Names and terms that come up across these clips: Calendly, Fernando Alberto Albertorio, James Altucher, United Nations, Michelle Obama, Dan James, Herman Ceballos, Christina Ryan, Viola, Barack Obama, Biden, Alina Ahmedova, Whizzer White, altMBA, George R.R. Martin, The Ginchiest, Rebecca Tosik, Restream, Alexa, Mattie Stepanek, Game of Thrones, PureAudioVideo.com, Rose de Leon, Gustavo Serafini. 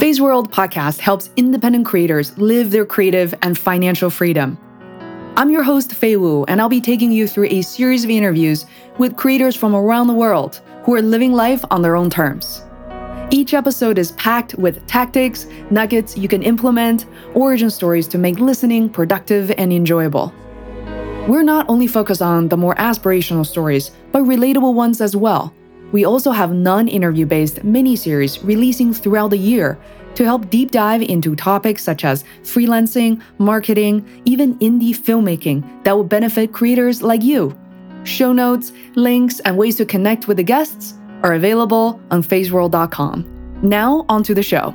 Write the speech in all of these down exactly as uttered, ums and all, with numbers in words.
Faye's World podcast helps independent creators live their creative and financial freedom. I'm your host, Faye Wu, and I'll be taking you through a series of interviews with creators from around the world who are living life on their own terms. Each episode is packed with tactics, nuggets you can implement, origin stories to make listening productive and enjoyable. We're not only focused on the more aspirational stories, but relatable ones as well. We also have non-interview-based mini-series releasing throughout the year to help deep dive into topics such as freelancing, marketing, even indie filmmaking that will benefit creators like you. Show notes, links, and ways to connect with the guests are available on phase world dot com. Now, onto the show.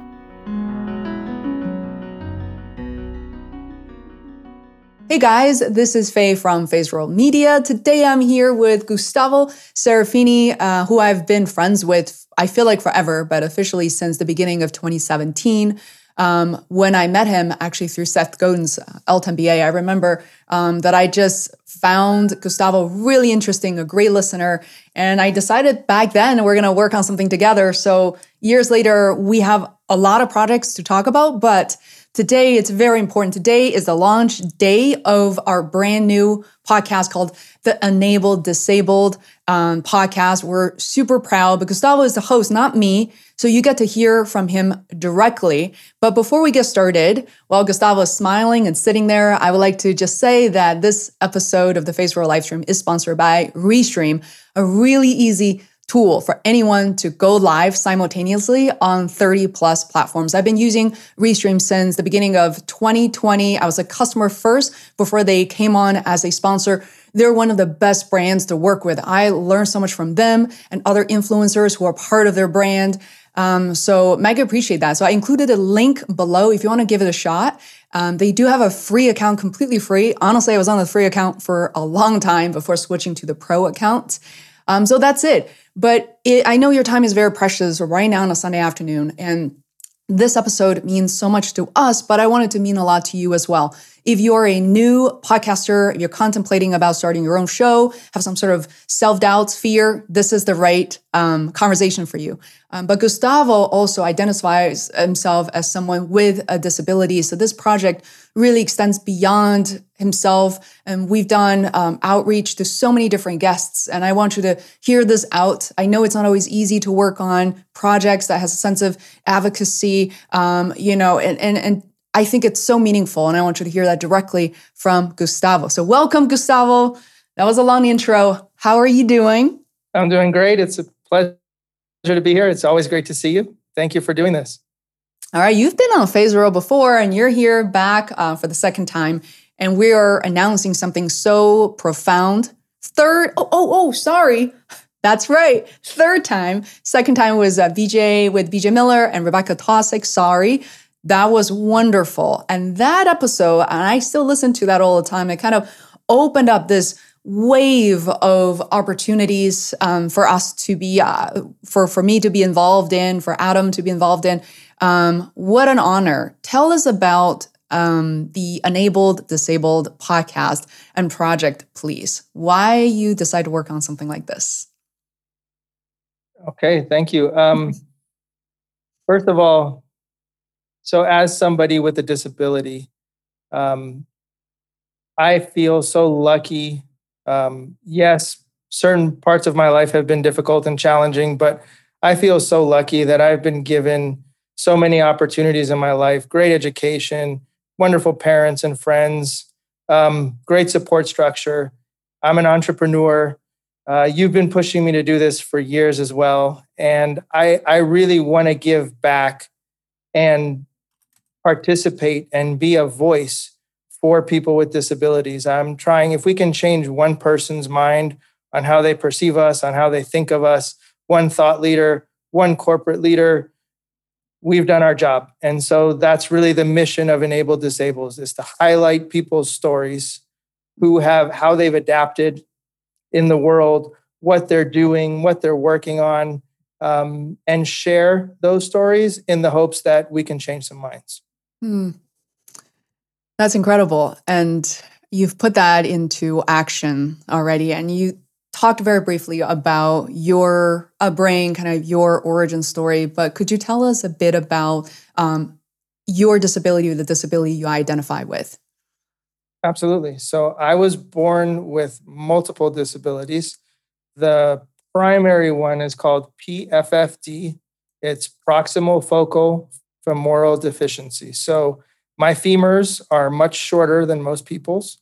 Hey guys, this is Faye from Phase World Media. Today I'm here with Gustavo Serafini, uh, who I've been friends with, I feel like forever, but officially since the beginning of twenty seventeen. Um, when I met him, actually through Seth Godin's alt M B A, I remember um, that I just found Gustavo really interesting, a great listener. And I decided back then we're going to work on something together. So years later, we have a lot of projects to talk about, but today, it's very important. Today is the launch day of our brand new podcast called the Enabled Disabled um, podcast. We're super proud because Gustavo is the host, not me. So you get to hear from him directly. But before we get started, while Gustavo is smiling and sitting there, I would like to just say that this episode of the Phase World Livestream is sponsored by Restream, a really easy tool for anyone to go live simultaneously on thirty plus platforms. I've been using Restream since the beginning of twenty twenty. I was a customer first before they came on as a sponsor. They're one of the best brands to work with. I learned so much from them and other influencers who are part of their brand. Um, so mega appreciate that. So I included a link below if you want to give it a shot. Um, they do have a free account, completely free. Honestly, I was on the free account for a long time before switching to the pro account. Um, so that's it. But it, I know your time is very precious right now on a Sunday afternoon, and this episode means so much to us, but I want it to mean a lot to you as well. If you're a new podcaster, if you're contemplating about starting your own show, have some sort of self-doubt, fear, this is the right um, conversation for you. Um, but Gustavo also identifies himself as someone with a disability. So this project really extends beyond himself. And we've done um, outreach to so many different guests. And I want you to hear this out. I know it's not always easy to work on projects that has a sense of advocacy, um, you know, and, and, and I think it's so meaningful, and I want you to hear that directly from Gustavo. So welcome, Gustavo. That was a long intro. How are you doing? I'm doing great. It's a pleasure to be here. It's always great to see you. Thank you for doing this. All right. You've been on Phase World before, and you're here back uh, for the second time, and we are announcing something so profound. Third, oh, oh, oh, sorry. That's right. Third time. Second time was uh, B J with B J Miller and Rebecca Tosik. Sorry. That was wonderful. And that episode, and I still listen to that all the time, it kind of opened up this wave of opportunities um, for us to be, uh, for, for me to be involved in, for Adam to be involved in. Um, what an honor. Tell us about um, the Enabled Disabled podcast and project, please. Why you decide to work on something like this? Okay, thank you. Um, first of all, so as somebody with a disability, um, I feel so lucky. Um, yes, certain parts of my life have been difficult and challenging, but I feel so lucky that I've been given so many opportunities in my life, great education, wonderful parents and friends, um, great support structure. I'm an entrepreneur. Uh, you've been pushing me to do this for years as well. And I, I really want to give back and participate and be a voice for people with disabilities. I'm trying, if we can change one person's mind on how they perceive us, on how they think of us, one thought leader, one corporate leader, we've done our job. And so that's really the mission of Enabled Disabled, is to highlight people's stories, who have, how they've adapted in the world, what they're doing, what they're working on, Um, and share those stories in the hopes that we can change some minds. Hmm. That's incredible. And you've put that into action already. And you talked very briefly about your upbringing, kind of your origin story, but could you tell us a bit about um, your disability or the disability you identify with? Absolutely. So I was born with multiple disabilities. The primary one is called P F F D. It's proximal focal femoral deficiency. So my femurs are much shorter than most people's,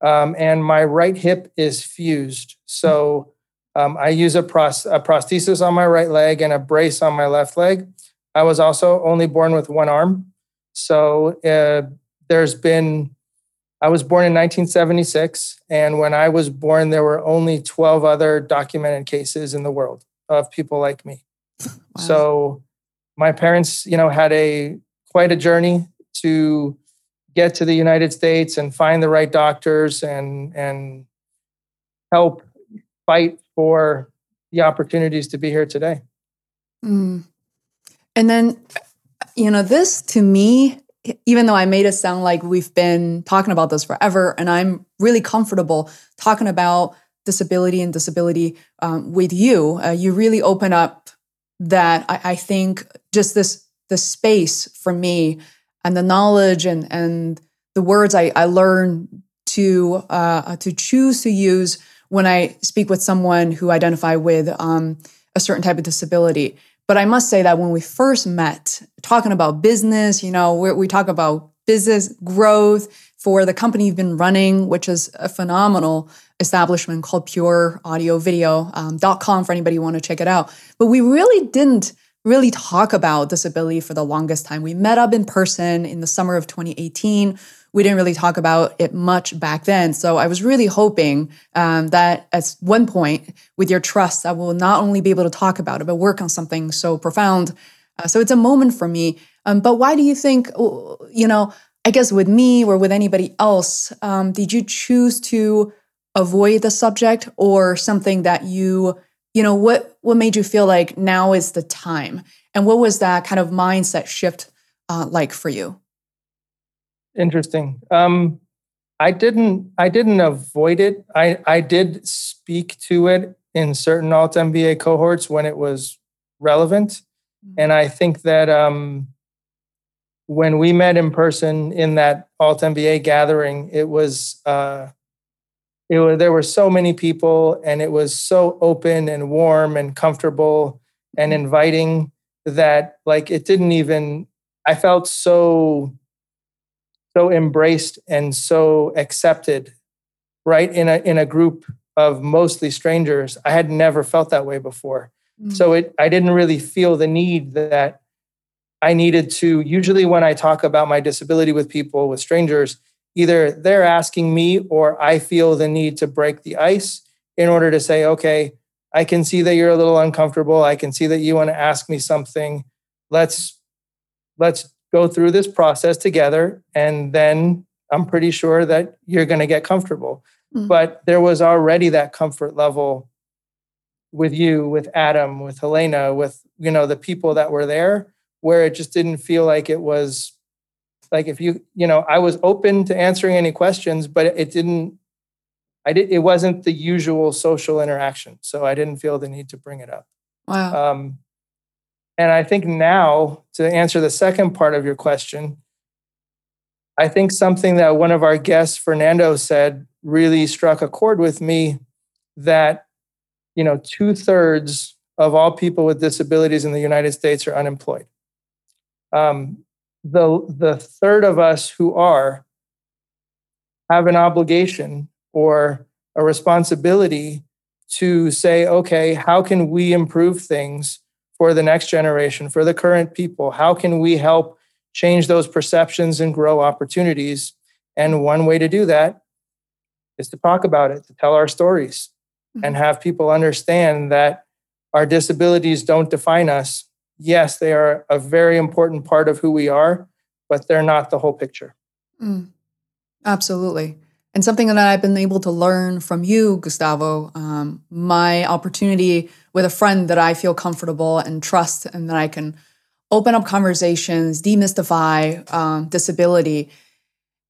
um, and my right hip is fused. So um, I use a, pros- a prosthesis on my right leg and a brace on my left leg. I was also only born with one arm. So uh, there's been... I was born in nineteen seventy-six, and when I was born, there were only twelve other documented cases in the world of people like me. Wow. So my parents, you know, had a quite a journey to get to the United States and find the right doctors and and help fight for the opportunities to be here today. Mm. And then, you know, this to me, even though I made it sound like we've been talking about this forever, and I'm really comfortable talking about disability and disability um, with you, uh, you really open up that, I, I think, just this the space for me and the knowledge and, and the words I, I learn to uh, to choose to use when I speak with someone who identify with um, a certain type of disability. But I must say that when we first met, talking about business, you know, we, we talk about business growth for the company you've been running, which is a phenomenal establishment called Pure Audio Video dot com for anybody who want to check it out. But we really didn't really talk about disability for the longest time. We met up in person in the summer of twenty eighteen. We didn't really talk about it much back then. So I was really hoping um, that at one point, with your trust, I will not only be able to talk about it, but work on something so profound. Uh, so it's a moment for me. Um, but why do you think, you know, I guess with me or with anybody else, um, did you choose to avoid the subject or something that you, you know, what, what made you feel like now is the time? And what was that kind of mindset shift uh, like for you? Interesting. Um, I didn't. I didn't avoid it. I, I did speak to it in certain alt M B A cohorts when it was relevant, and I think that um, when we met in person in that alt M B A gathering, it was uh, it was there were so many people, and it was so open and warm and comfortable and inviting that like it didn't even. I felt so. So embraced and so accepted, right? In a in a group of mostly strangers. I had never felt that way before. Mm-hmm. So it I didn't really feel the need that I needed to. Usually when I talk about my disability with people, with strangers, either they're asking me or I feel the need to break the ice in order to say, okay, I can see that you're a little uncomfortable. I can see that you want to ask me something. Let's let's go through this process together, and then I'm pretty sure that you're going to get comfortable. Mm-hmm. But there was already that comfort level with you, with Adam, with Helena, with, you know, the people that were there, where it just didn't feel like it was, like if you, you know, I was open to answering any questions, but it didn't, I did, it wasn't the usual social interaction. So I didn't feel the need to bring it up. Wow. Um, And I think now, to answer the second part of your question, I think something that one of our guests, Fernando, said really struck a chord with me, that, you know, two-thirds of all people with disabilities in the United States are unemployed. Um, the, the third of us who are have an obligation or a responsibility to say, okay, how can we improve things for the next generation, for the current people? How can we help change those perceptions and grow opportunities? And one way to do that is to talk about it, to tell our stories, mm-hmm. and have people understand that our disabilities don't define us. Yes, they are a very important part of who we are, but they're not the whole picture. Mm. Absolutely. And something that I've been able to learn from you, Gustavo, um, my opportunity with a friend that I feel comfortable and trust, and that I can open up conversations, demystify um, disability.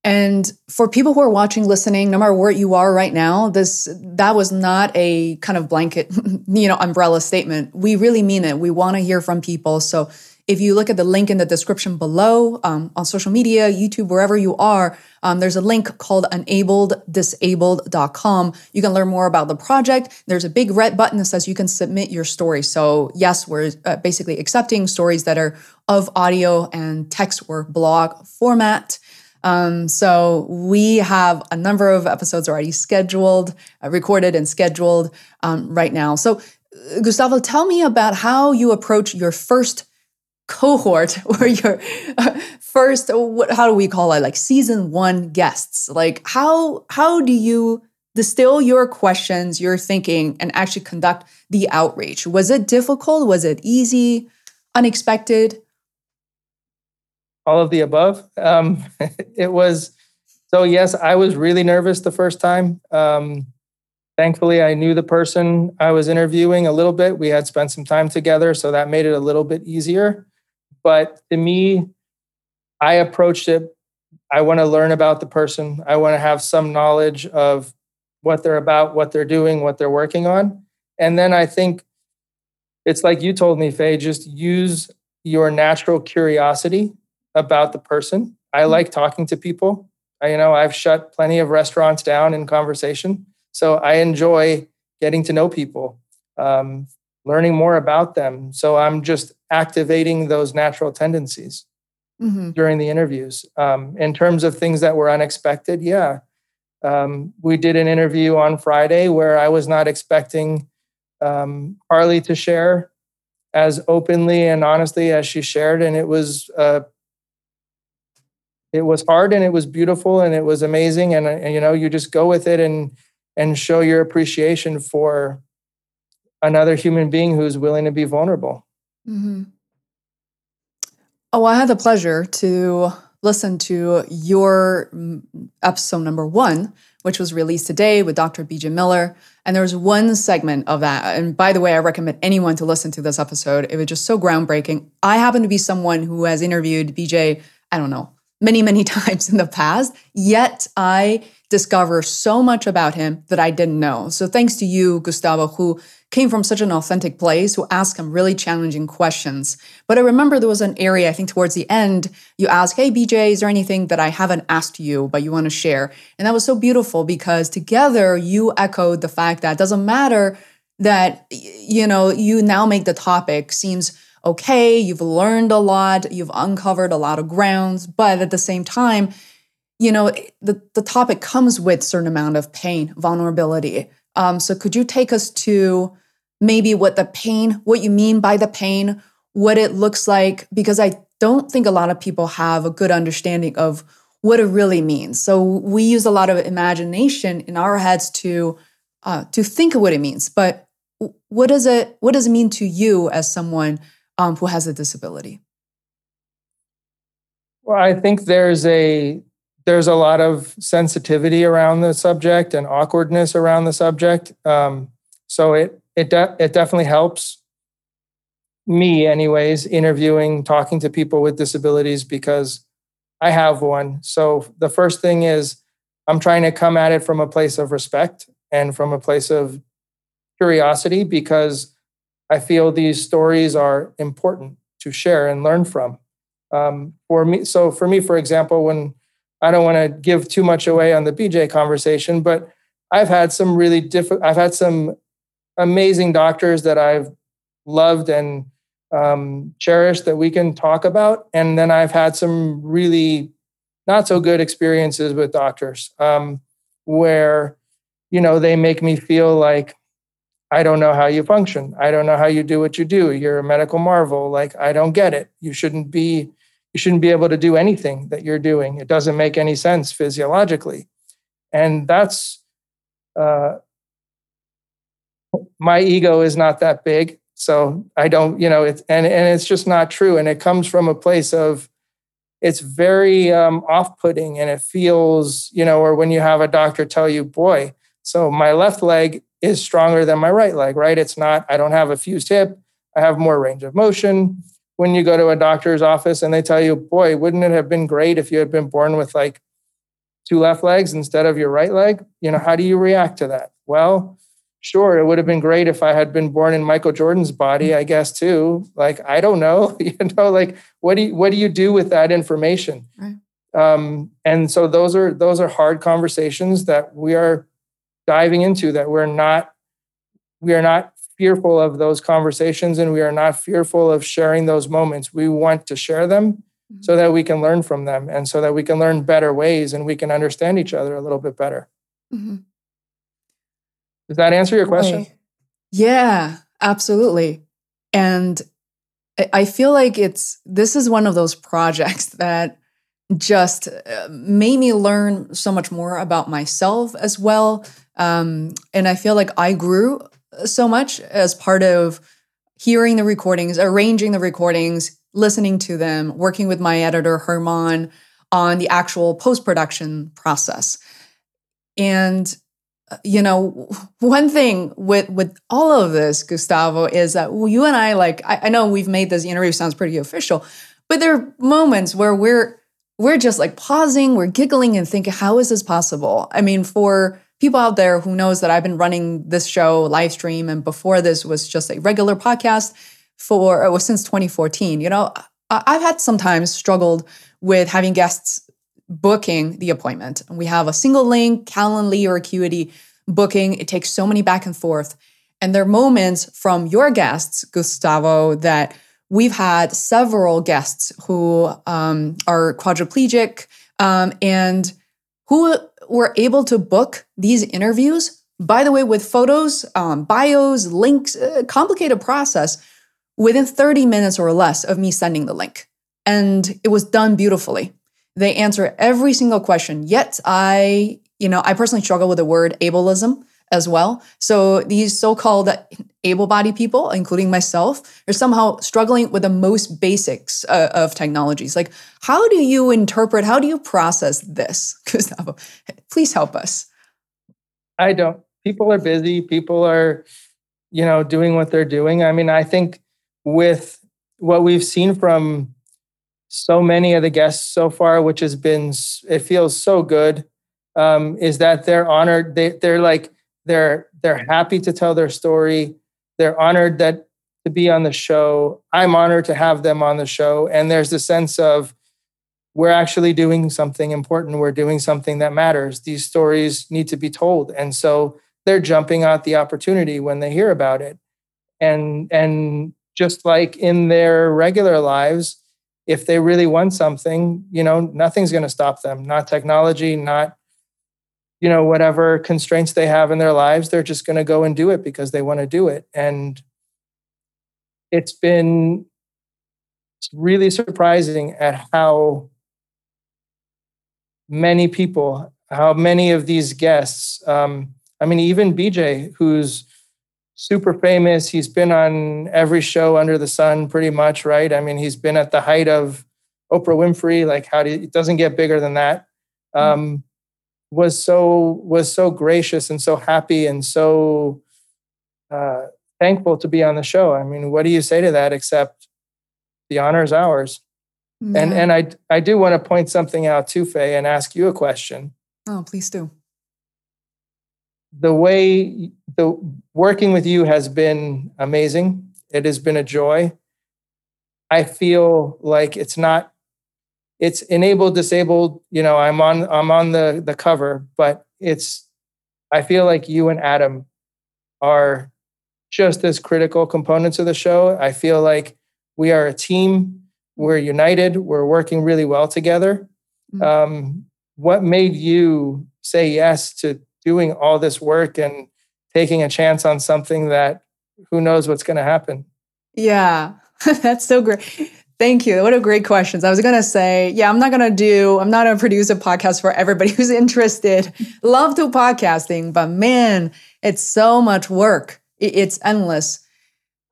And for people who are watching, listening, no matter where you are right now, this that was not a kind of blanket, you know, umbrella statement. We really mean it. We want to hear from people. So if you look at the link in the description below, um, on social media, YouTube, wherever you are, um, there's a link called enabled disabled dot com. You can learn more about the project. There's a big red button that says you can submit your story. So yes, we're uh, basically accepting stories that are of audio and text or blog format. Um, so we have a number of episodes already scheduled, uh, recorded and scheduled um, right now. So Gustavo, tell me about how you approach your first cohort or your uh, first, what, how do we call it? Like season one guests. Like how, how do you distill your questions, your thinking, and actually conduct the outreach? Was it difficult? Was it easy? Unexpected? All of the above. Um, it was, so yes, I was really nervous the first time. Um, thankfully, I knew the person I was interviewing a little bit. We had spent some time together, so that made it a little bit easier. But to me, I approached it. I want to learn about the person. I want to have some knowledge of what they're about, what they're doing, what they're working on. And then I think it's like you told me, Faye, just use your natural curiosity about the person. I like talking to people. I, you know, I've shut plenty of restaurants down in conversation. So I enjoy getting to know people, um, learning more about them. So I'm just activating those natural tendencies mm-hmm. during the interviews. Um, in terms of things that were unexpected, yeah. Um, we did an interview on Friday where I was not expecting um, Harley to share as openly and honestly as she shared. And it was uh, It was hard and it was beautiful and it was amazing. And, and, you know, you just go with it and, and show your appreciation for another human being who's willing to be vulnerable. Mm-hmm. Oh, I had the pleasure to listen to your episode number one, which was released today with Doctor B J Miller. And there was one segment of that. And by the way, I recommend anyone to listen to this episode. It was just so groundbreaking. I happen to be someone who has interviewed B J, I don't know, many, many times in the past, yet I discover so much about him that I didn't know. So thanks to you, Gustavo, who came from such an authentic place, who asked him really challenging questions. But I remember there was an area, I think towards the end, you asked, hey, B J, is there anything that I haven't asked you, but you want to share? And that was so beautiful because together you echoed the fact that it doesn't matter that, you know, you now make the topic seems okay, you've learned a lot, you've uncovered a lot of grounds, but at the same time, you know, the, the topic comes with a certain amount of pain, vulnerability. Um, so could you take us to maybe what the pain, what you mean by the pain, what it looks like? Because I don't think a lot of people have a good understanding of what it really means. So we use a lot of imagination in our heads to uh, to think of what it means. But what does it, what does it mean to you as someone Um, who has a disability? Well, I think there's a there's a lot of sensitivity around the subject and awkwardness around the subject. Um, so it it de- it definitely helps me, anyways, interviewing, talking to people with disabilities because I have one. So the first thing is I'm trying to come at it from a place of respect and from a place of curiosity because I feel these stories are important to share and learn from. Um, for me, so for me, for example, when I don't want to give too much away on the B J conversation, but I've had some really different, I've had some amazing doctors that I've loved and um, cherished that we can talk about. And then I've had some really not so good experiences with doctors um, where, you know, they make me feel like, I don't know how you function. I don't know how you do what you do. You're a medical marvel. Like, I don't get it. You shouldn't be, you shouldn't be able to do anything that you're doing. It doesn't make any sense physiologically. And that's, uh, my ego is not that big. So I don't, you know, it's, and, and it's just not true. And it comes from a place of, it's very um, off-putting and it feels, you know, or when you have a doctor tell you, boy, so my left leg is stronger than my right leg, right? It's not, I don't have a fused hip. I have more range of motion. When you go to a doctor's office and they tell you, boy, wouldn't it have been great if you had been born with like two left legs instead of your right leg, you know, how do you react to that? Well, sure, it would have been great if I had been born in Michael Jordan's body, I guess, too. Like, I don't know, you know, like, what do you, what do you do with that information? Right. Um, and so those are, those are hard conversations that we are diving into, that we're not, we are not fearful of those conversations, and we are not fearful of sharing those moments. We want to share them so that we can learn from them, and so that we can learn better ways, and we can understand each other a little bit better. Mm-hmm. Does that answer your question? Yeah, absolutely. And I feel like it's, this is one of those projects that just made me learn so much more about myself as well. Um, and I feel like I grew so much as part of hearing the recordings, arranging the recordings, listening to them, working with my editor, Herman, on the actual post-production process. And you know, one thing with, with all of this, Gustavo, is that you and I, like, I, I know we've made this interview sounds pretty official, but there are moments where we're, we're just like pausing, we're giggling and thinking, how is this possible? I mean, for people out there who knows that I've been running this show live stream, and before this was just a regular podcast for, it was since twenty fourteen, you know, I, I've had sometimes struggled with having guests booking the appointment. And we have a single link, Calendly or Acuity booking. It takes so many back and forth. And there are moments from your guests, Gustavo, that we've had several guests who um, are quadriplegic um, and who were able to book these interviews, by the way, with photos, um, bios, links, uh, complicated process within thirty minutes or less of me sending the link. And it was done beautifully. They answer every single question. Yet I, you know, I personally struggle with the word ableism as well. So these so-called able-bodied people, including myself, are somehow struggling with the most basics uh, of technologies. Like, how do you interpret, how do you process this? Gustavo, please help us. I don't. People are busy. People are, you know, doing what they're doing. I mean, I think with what we've seen from so many of the guests so far, which has been, it feels so good, um, is that they're honored. They, they're like, they're, they're happy to tell their story. They're honored that to be on the show. I'm honored to have them on the show. And there's the sense of, we're actually doing something important. We're doing something that matters. These stories need to be told. And so they're jumping at the opportunity when they hear about it. And, and just like in their regular lives, if they really want something, you know, nothing's going to stop them. Not technology, not, you know, whatever constraints they have in their lives. They're just going to go and do it because they want to do it. And it's been really surprising at how many people, how many of these guests, um, I mean, even B J, who's super famous. He's been on every show under the sun pretty much, right? I mean, he's been at the height of Oprah Winfrey. Like, how do you, it doesn't get bigger than that. Um, mm-hmm. Was so was so gracious and so happy and so uh, thankful to be on the show. I mean, what do you say to that except the honor is ours? Mm-hmm. And and I I do want to point something out too, Faye, and ask you a question. Oh, please do. The way the working with you has been amazing. It has been a joy. I feel like it's not, it's enabled, disabled, you know, I'm on, I'm on the, the cover, but it's, I feel like you and Adam are just as critical components of the show. I feel like we are a team. We're united. We're working really well together. Mm-hmm. Um, what made you say yes to doing all this work and taking a chance on something that who knows what's going to happen? Yeah, that's so great. Thank you. What a great question. I was going to say, yeah, I'm not going to do, I'm not going to produce a podcast for everybody who's interested. Love to podcasting, but man, it's so much work. It's endless.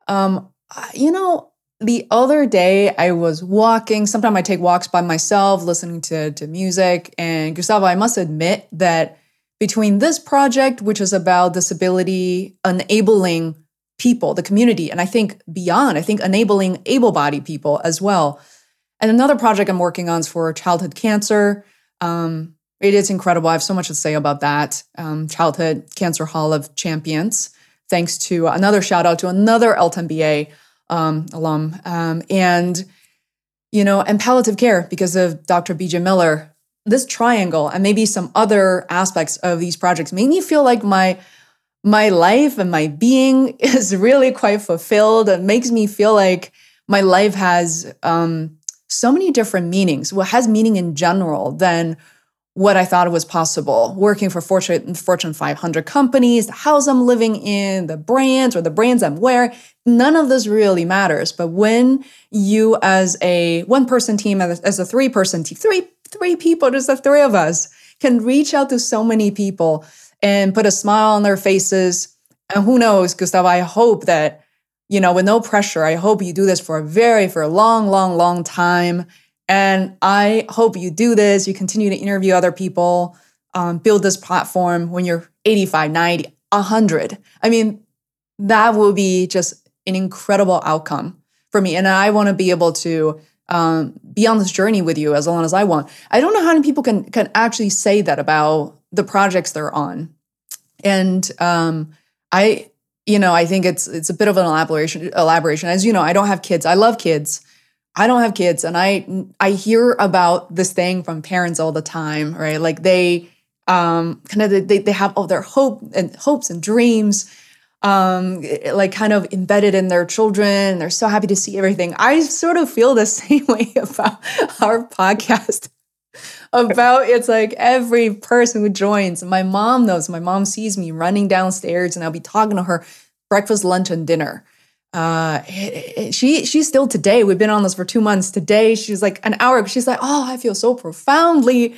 Um, you know, the other day I was walking. Sometimes I take walks by myself, listening to, to music. And Gustavo, I must admit that between this project, which is about disability, enabling people, the community, and I think beyond, I think enabling able-bodied people as well. And another project I'm working on is for childhood cancer. Um, It is incredible. I have so much to say about that. Um, Childhood Cancer Hall of Champions. Thanks to another shout out to another altMBA um, alum. Um, and, you know, and palliative care because of Doctor B J Miller. This triangle and maybe some other aspects of these projects made me feel like my my life and my being is really quite fulfilled. It makes me feel like my life has um, so many different meanings. Well, it has meaning in general than what I thought was possible. Working for Fortune, Fortune five hundred companies, the house I'm living in, the brands or the brands I'm wearing, none of this really matters. But when you as a one-person team, as a three-person team, three Three people, just the three of us, can reach out to so many people and put a smile on their faces. And who knows, Gustavo, I hope that, you know, with no pressure, I hope you do this for a very, for a long, long, long time. And I hope you do this. You continue to interview other people, um, build this platform when you're eighty-five, ninety, one hundred. I mean, that will be just an incredible outcome for me. And I want to be able to Um, be on this journey with you as long as I want. I don't know how many people can can actually say that about the projects they're on, and um, I, you know, I think it's it's a bit of an elaboration. Elaboration, as you know, I don't have kids. I love kids. I don't have kids, and I I hear about this thing from parents all the time, right? Like they um, kind of they they have all their hope and hopes and dreams. Um, like kind of embedded in their children. They're so happy to see everything. I sort of feel the same way about our podcast. About it's like every person who joins. My mom knows. My mom sees me running downstairs, and I'll be talking to her breakfast, lunch, and dinner. Uh, it, it, she she's still today. We've been on this for two months. Today she's like an hour. She's like, oh, I feel so profoundly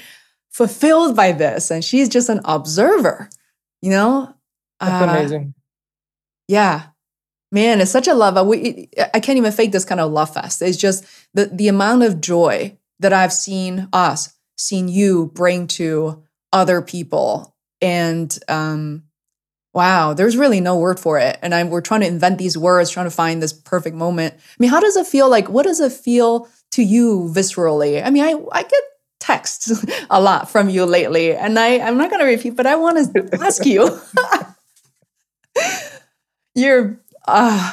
fulfilled by this, and she's just an observer. You know, that's uh, amazing. Yeah, man, it's such a love. We, I can't even fake this kind of love fest. It's just the, the amount of joy that I've seen us, seen you bring to other people. And um, wow, there's really no word for it. And I'm, we're trying to invent these words, trying to find this perfect moment. I mean, how does it feel like, what does it feel to you viscerally? I mean, I, I get texts a lot from you lately. And I, I'm not going to repeat, but I want to ask you. You're uh,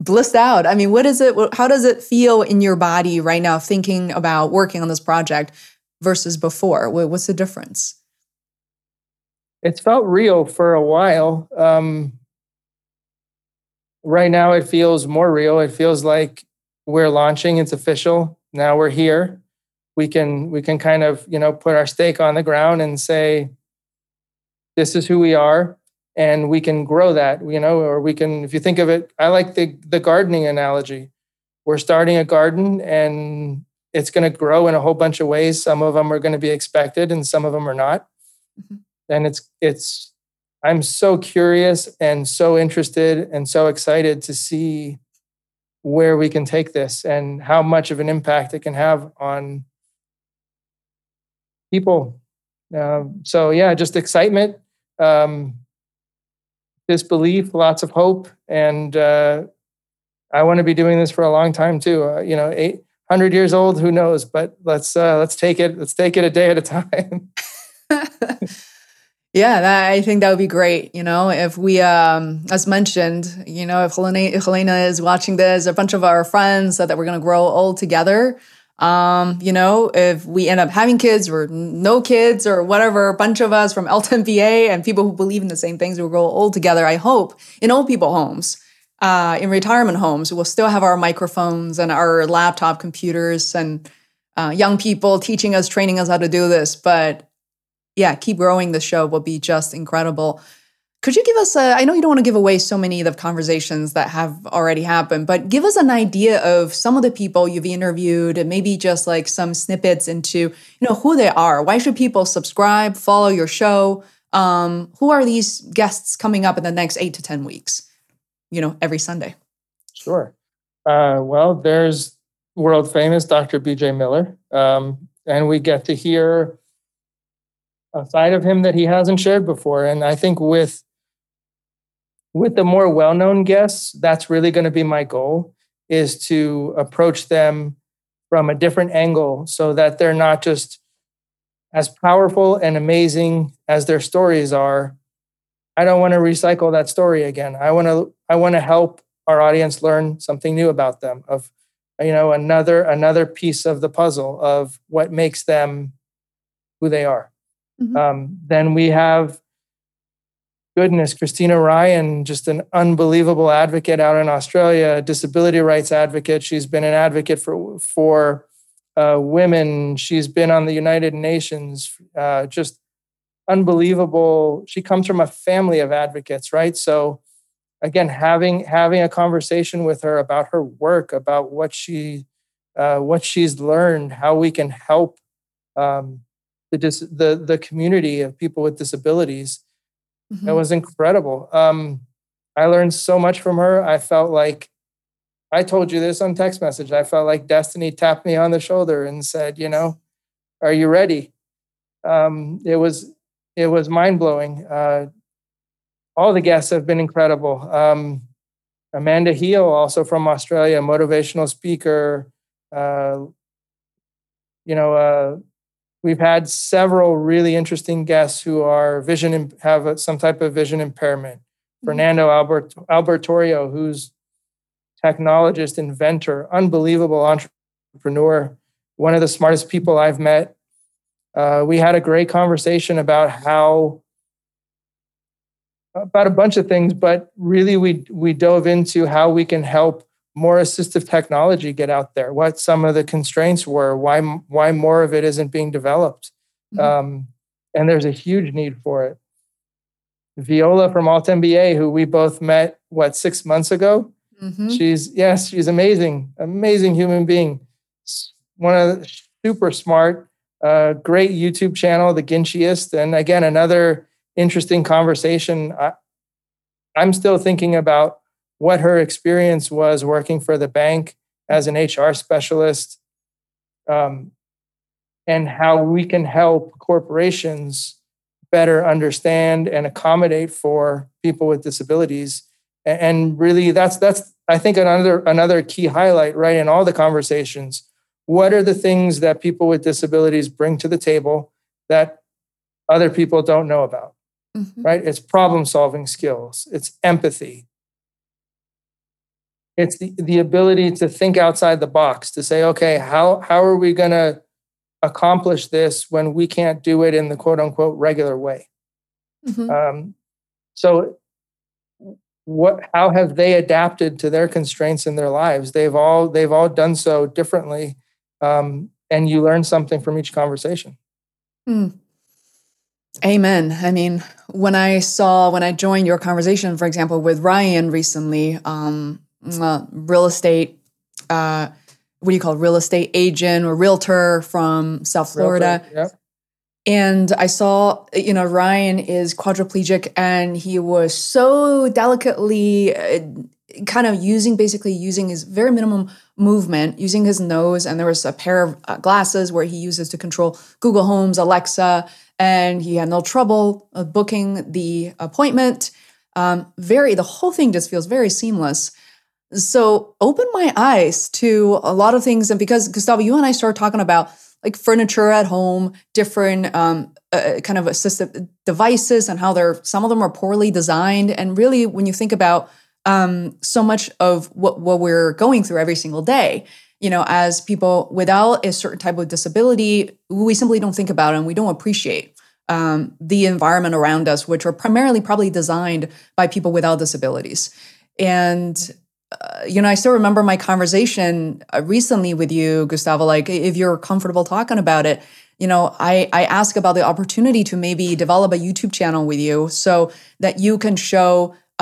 blissed out. I mean, what is it? How does it feel in your body right now thinking about working on this project versus before? What's the difference? It's felt real for a while. Um, right now, it feels more real. It feels like we're launching. It's official. Now we're here. We can we can kind of, you know, put our stake on the ground and say, this is who we are. And we can grow that, you know, or we can, if you think of it, I like the the gardening analogy. We're starting a garden and it's going to grow in a whole bunch of ways. Some of them are going to be expected and some of them are not. Mm-hmm. And it's, it's, I'm so curious and so interested and so excited to see where we can take this and how much of an impact it can have on people. Uh, so yeah, just excitement. Um, This belief, lots of hope, and uh, I want to be doing this for a long time too. Uh, you know, eight hundred years old, who knows? But let's uh, let's take it. Let's take it a day at a time. Yeah, that, I think that would be great. You know, if we, um, as mentioned, you know, if Helena, Helena is watching this, a bunch of our friends said that we're going to grow old together. Um, you know, if we end up having kids or no kids or whatever, a bunch of us from altMBA and people who believe in the same things will grow old together, I hope, in old people homes, uh, in retirement homes, we'll still have our microphones and our laptop computers and uh, young people teaching us, training us how to do this. But yeah, keep growing the show will be just incredible. Could you give us a, I know you don't want to give away so many of the conversations that have already happened, but give us an idea of some of the people you've interviewed and maybe just like some snippets into, you know, who they are. Why should people subscribe, follow your show? Um, who are these guests coming up in the next eight to ten weeks, you know, every Sunday? Sure. Uh, well, there's world famous Doctor B J Miller, um, and we get to hear a side of him that he hasn't shared before. And I think with With the more well-known guests, that's really going to be my goal, is to approach them from a different angle so that they're not just as powerful and amazing as their stories are, I don't want to recycle that story again. I want to I want to help our audience learn something new about them, of, you know, another another piece of the puzzle of what makes them who they are. Mm-hmm. Um, then we have, goodness, Christina Ryan, just an unbelievable advocate out in Australia, disability rights advocate. She's been an advocate for for uh, women. She's been on the United Nations. Uh, just unbelievable. She comes from a family of advocates, right? So, again, having having a conversation with her about her work, about what she uh, what she's learned, how we can help um, the dis- the the community of people with disabilities. Mm-hmm. It was incredible. Um, I learned so much from her. I felt like, I told you this on text message, I felt like destiny tapped me on the shoulder and said, you know, are you ready? Um, it was it was mind-blowing. Uh, all the guests have been incredible. Um, Amanda Heel, also from Australia, motivational speaker. Uh, you know, uh, We've had several really interesting guests who are vision have some type of vision impairment. Mm-hmm. Fernando Alberto Albertorio, who's technologist, inventor, unbelievable entrepreneur, one of the smartest people I've met. Uh, we had a great conversation about how about a bunch of things, but really we we dove into how we can help more assistive technology get out there, what some of the constraints were, why why more of it isn't being developed. Mm-hmm. Um, and there's a huge need for it. Viola from alt M B A, who we both met, what, six months ago? Mm-hmm. She's, yes, she's amazing, amazing human being. One of the super smart, uh, great YouTube channel, The Ginchiest. And again, another interesting conversation. I, I'm still thinking about what her experience was working for the bank as an H R specialist, um, and how we can help corporations better understand and accommodate for people with disabilities. And really, that's, that's I think, another another key highlight, right, in all the conversations. What are the things that people with disabilities bring to the table that other people don't know about, mm-hmm. right? It's problem-solving skills. It's empathy. It's the, the ability to think outside the box, to say, okay, how, how are we going to accomplish this when we can't do it in the quote unquote regular way? Mm-hmm. Um, so what, how have they adapted to their constraints in their lives? They've all, they've all done so differently. Um, and you learn something from each conversation. Mm. Amen. I mean, when I saw, when I joined your conversation, for example, with Ryan recently, um, Uh, real estate, uh, what do you call it? Real estate agent or realtor from South Florida. Realtor, yeah. And I saw, you know, Ryan is quadriplegic and he was so delicately kind of using, basically using his very minimum movement, using his nose. And there was a pair of glasses where he uses to control Google Homes, Alexa, and he had no trouble booking the appointment. Um, very, the whole thing just feels very seamless. So opened my eyes to a lot of things. And because, Gustavo, you and I started talking about like furniture at home, different um, uh, kind of assistive devices and how they're, some of them are poorly designed. And really, when you think about um, so much of what, what we're going through every single day, you know, as people without a certain type of disability, we simply don't think about it and we don't appreciate um, the environment around us, which are primarily probably designed by people without disabilities. And Uh, you know, I still remember my conversation uh, recently with you, Gustavo, like if you're comfortable talking about it, you know, I, I ask about the opportunity to maybe develop a YouTube channel with you so that you can show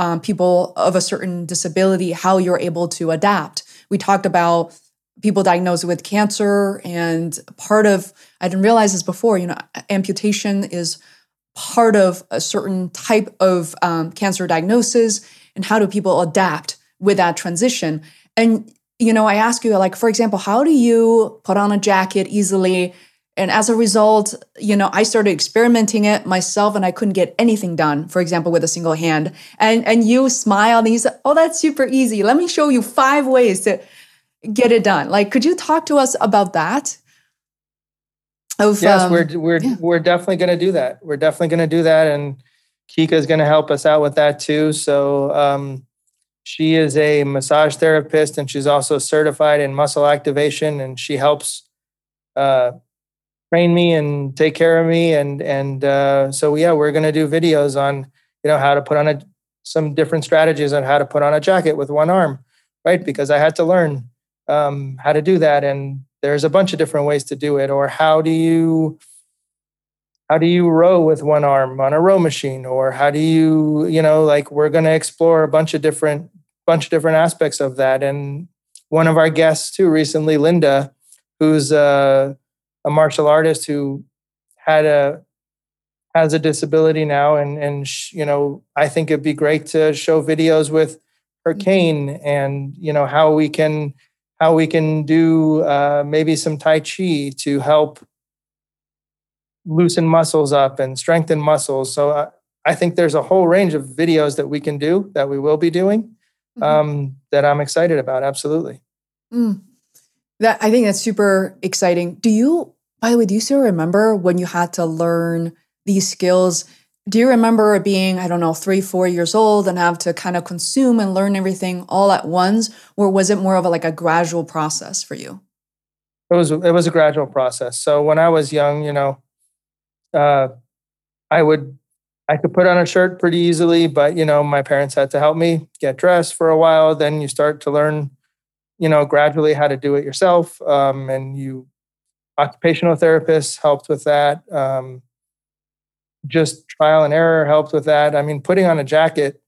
um, people of a certain disability how you're able to adapt. We talked about people diagnosed with cancer, and part of, I didn't realize this before, you know, amputation is part of a certain type of um, cancer diagnosis, and how do people adapt with that transition. And, you know, I ask you, like, for example, how do you put on a jacket easily? And as a result, you know, I started experimenting it myself and I couldn't get anything done, for example, with a single hand. And and you smile and you say, oh, that's super easy. Let me show you five ways to get it done. Like, could you talk to us about that? Of, yes, um, we're we're yeah. we're definitely going to do that. We're definitely going to do that, and Kika is going to help us out with that too. So um, she is a massage therapist, and she's also certified in muscle activation, and she helps uh, train me and take care of me. And and uh, so yeah, we're going to do videos on you know how to put on a some different strategies on how to put on a jacket with one arm, right? Because I had to learn um, how to do that, and there's a bunch of different ways to do it. Or how do you how do you row with one arm on a row machine? Or how do you, you know, like we're going to explore a bunch of different bunch of different aspects of that. And one of our guests too recently, Linda, who's a, a martial artist who had a has a disability now, and and sh, you know, I think it'd be great to show videos with her cane and you know how we can. How we can do uh, maybe some Tai Chi to help loosen muscles up and strengthen muscles. So uh, I think there's a whole range of videos that we can do, that we will be doing, um, mm-hmm. that I'm excited about. Absolutely. Mm. That I think that's super exciting. Do you, by the way, do you still remember when you had to learn these skills? Do you remember being, I don't know, three, four years old and have to kind of consume and learn everything all at once? Or was it more of a, like a gradual process for you? It was, it was a gradual process. So when I was young, you know, uh, I would, I could put on a shirt pretty easily, but, you know, my parents had to help me get dressed for a while. Then you start to learn, you know, gradually how to do it yourself. Um, and you, occupational therapists helped with that. Um, Just trial and error helped with that. I mean, putting on a jacket,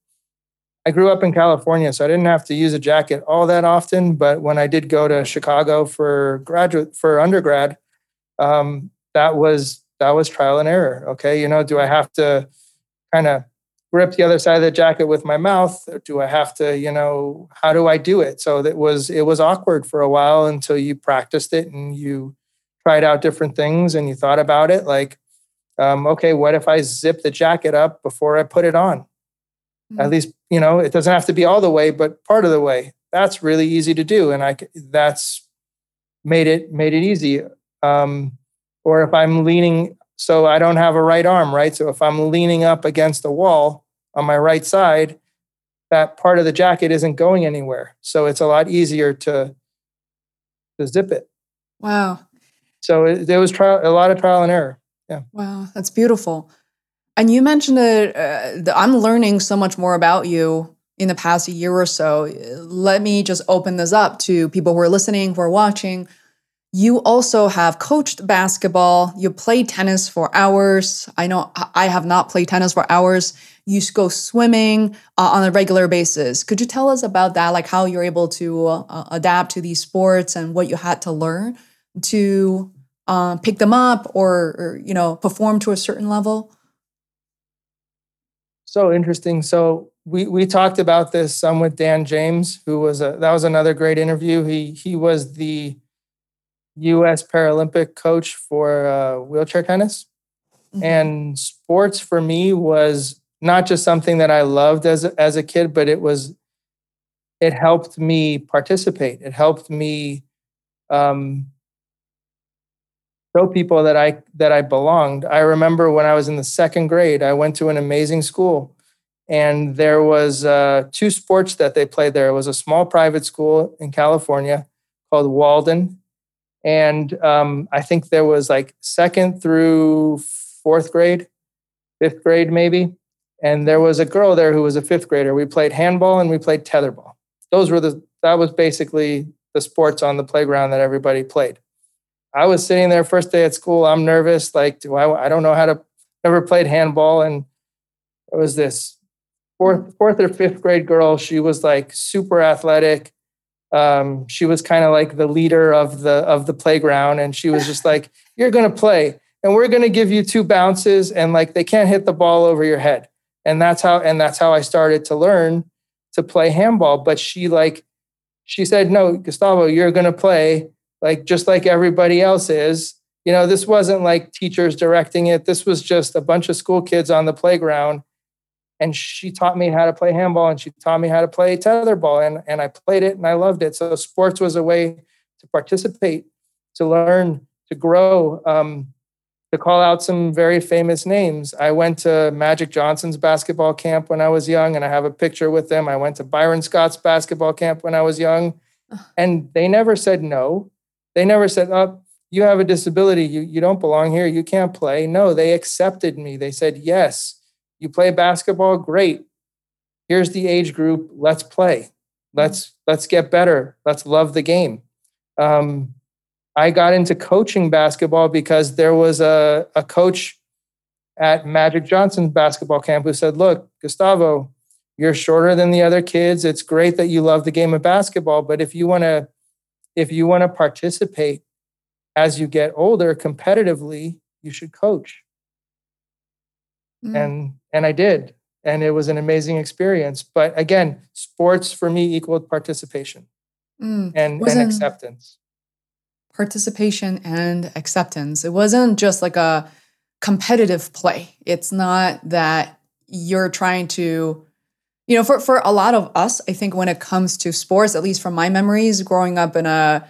I grew up in California, so I didn't have to use a jacket all that often. But when I did go to Chicago for graduate, for undergrad, um, that was, that was trial and error. Okay. You know, do I have to kind of grip the other side of the jacket with my mouth? Or do I have to, you know, how do I do it? So that was, it was awkward for a while until you practiced it and you tried out different things and you thought about it. Like, Um, okay, what if I zip the jacket up before I put it on? Mm-hmm. At least, you know, it doesn't have to be all the way, but part of the way. That's really easy to do. And I, that's made it, made it easy. Um, or if I'm leaning, so I don't have a right arm, right? So if I'm leaning up against the wall on my right side, that part of the jacket isn't going anywhere. So it's a lot easier to, to zip it. Wow. So it, there was trial, a lot of trial and error. Yeah. Wow, that's beautiful. And you mentioned it, uh, that I'm learning so much more about you in the past year or so. Let me just open this up to people who are listening, who are watching. You also have coached basketball. You play tennis for hours. I know I have not played tennis for hours. You go swimming uh, on a regular basis. Could you tell us about that, like how you're able to uh, adapt to these sports and what you had to learn to Uh, pick them up or, or, you know, perform to a certain level? So interesting. So we we talked about this some with Dan James, who was a, that was another great interview. He he was the U S Paralympic coach for uh, wheelchair tennis. Mm-hmm. And sports for me was not just something that I loved as a, as a kid, but it was, it helped me participate. It helped me um show people that I that I belonged. I remember when I was in the second grade, I went to an amazing school, and there was uh, two sports that they played there. It was a small private school in California called Walden, and um, I think there was like second through fourth grade, fifth grade maybe, and there was a girl there who was a fifth grader. We played handball and we played tetherball. Those were the that was basically the sports on the playground that everybody played. I was sitting there first day at school. I'm nervous. Like, do I, I don't know how to, never played handball. And it was this fourth, fourth or fifth grade girl. She was like super athletic. Um, she was kind of like the leader of the, of the playground. And she was just like, you're going to play and we're going to give you two bounces. And like, they can't hit the ball over your head. And that's how, and that's how I started to learn to play handball. But she like, she said, no, Gustavo, you're going to play. Like, just like everybody else is, you know, this wasn't like teachers directing it. This was just a bunch of school kids on the playground. And she taught me how to play handball and she taught me how to play tetherball. And, and I played it and I loved it. So sports was a way to participate, to learn, to grow. Um, to call out some very famous names. I went to Magic Johnson's basketball camp when I was young, and I have a picture with them. I went to Byron Scott's basketball camp when I was young, and they never said no. They never said, oh, you have a disability. You, you don't belong here. You can't play. No, they accepted me. They said, yes, you play basketball. Great. Here's the age group. Let's play. Let's, let's get better. Let's love the game. Um, I got into coaching basketball because there was a, a coach at Magic Johnson's basketball camp who said, look, Gustavo, you're shorter than the other kids. It's great that you love the game of basketball, but if you want to, if you want to participate as you get older competitively, you should coach. Mm. And, and I did. And it was an amazing experience. But again, sports for me equaled participation mm. and, and acceptance. Participation and acceptance. It wasn't just like a competitive play. It's not that you're trying to, you know, for, for a lot of us, I think when it comes to sports, at least from my memories, growing up in a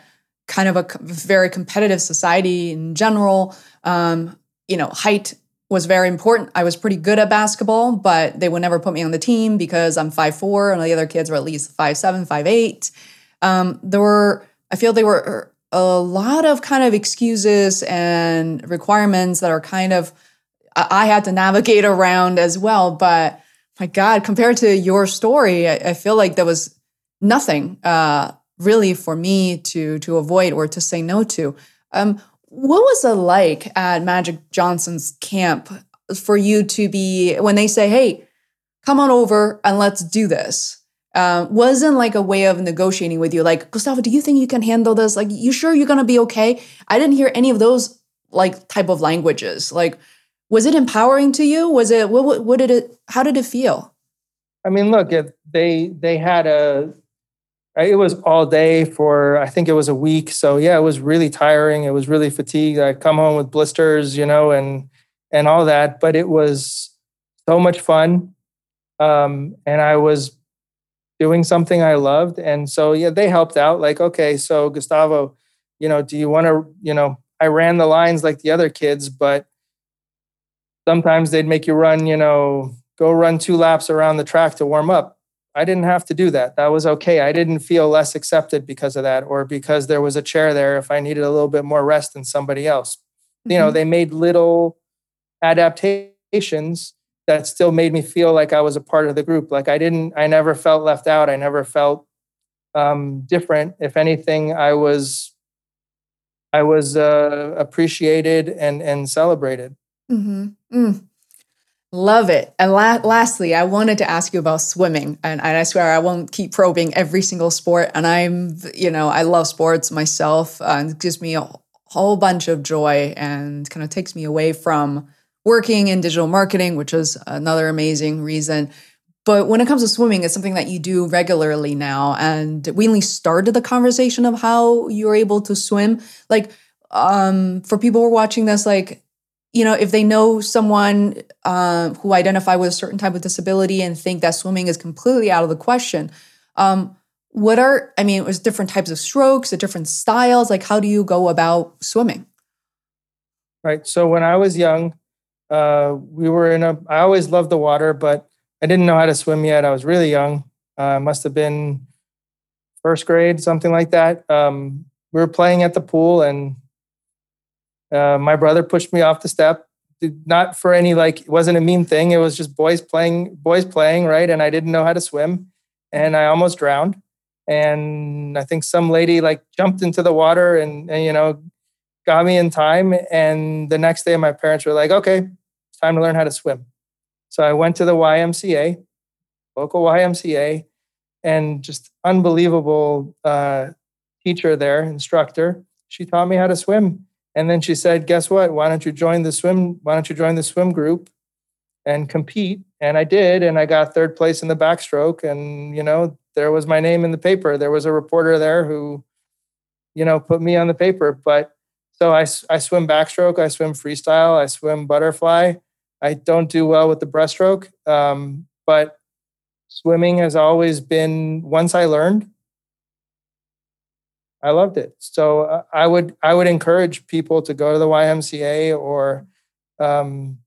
kind of a very competitive society in general, um, you know, height was very important. I was pretty good at basketball, but they would never put me on the team because I'm five foot four and the other kids were at least five seven, five eight. Um, there were, I feel there were a lot of kind of excuses and requirements that are kind of, I had to navigate around as well. But my God, compared to your story, I, I feel like there was nothing uh, really for me to, to avoid or to say no to. Um, What was it like at Magic Johnson's camp for you to be, when they say, hey, come on over and let's do this? Uh, wasn't like a way of negotiating with you, like, Gustavo, do you think you can handle this? Like, you sure you're going to be okay? I didn't hear any of those like type of languages. Like, was it empowering to you? Was it, what, what, what did it, how did it feel? I mean, look, if they, they had a, it was all day for, I think it was a week. So yeah, it was really tiring. It was really fatigued. I come home with blisters, you know, and, and all that, but it was so much fun. Um, and I was doing something I loved. And so, yeah, they helped out like, okay, so Gustavo, you know, do you want to, you know, I ran the lines like the other kids, but sometimes they'd make you run, you know, go run two laps around the track to warm up. I didn't have to do that. That was okay. I didn't feel less accepted because of that, or because there was a chair there if I needed a little bit more rest than somebody else. Mm-hmm. You know, they made little adaptations that still made me feel like I was a part of the group. Like I didn't, I never felt left out. I never felt um, different. If anything, I was, I was uh, appreciated and and celebrated. Mm-hmm. Mm. Love it. And la- lastly, I wanted to ask you about swimming. And, and I swear I won't keep probing every single sport. And I'm, you know, I love sports myself. Uh, and it gives me a whole bunch of joy and kind of takes me away from working in digital marketing, which is another amazing reason. But when it comes to swimming, it's something that you do regularly now. And we only started the conversation of how you're able to swim. Like, um, for people who are watching this, like, you know, if they know someone uh, who identify with a certain type of disability and think that swimming is completely out of the question, um, what are, I mean, it was different types of strokes, the different styles, like how do you go about swimming? Right. So when I was young, uh, we were in a, I always loved the water, but I didn't know how to swim yet. I was really young. I uh, must have been first grade, something like that. Um, we were playing at the pool and Uh, my brother pushed me off the step, did not for any, like, it wasn't a mean thing. It was just boys playing, boys playing, right? And I didn't know how to swim and I almost drowned. And I think some lady like jumped into the water and, and you know, got me in time. And the next day my parents were like, okay, it's time to learn how to swim. So I went to the Y M C A, local Y M C A, and just unbelievable uh, teacher there, instructor. She taught me how to swim. And then she said, guess what? Why don't you join the swim? Why don't you join the swim group and compete? And I did. And I got third place in the backstroke. And, you know, there was my name in the paper. There was a reporter there who, you know, put me on the paper. But so I, I swim backstroke. I swim freestyle. I swim butterfly. I don't do well with the breaststroke. Um, but swimming has always been, once I learned, I loved it. So uh, I would I would encourage people to go to the Y M C A or um,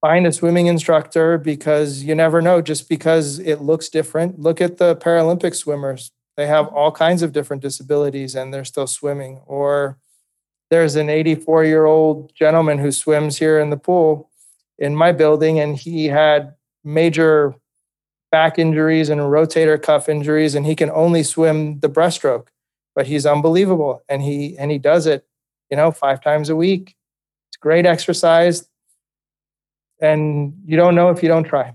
find a swimming instructor, because you never know, just because it looks different. Look at the Paralympic swimmers. They have all kinds of different disabilities and they're still swimming. Or there's an eighty-four-year-old gentleman who swims here in the pool in my building, and he had major back injuries and rotator cuff injuries, and he can only swim the breaststroke, but he's unbelievable. And he, and he does it, you know, five times a week. It's great exercise. And you don't know if you don't try.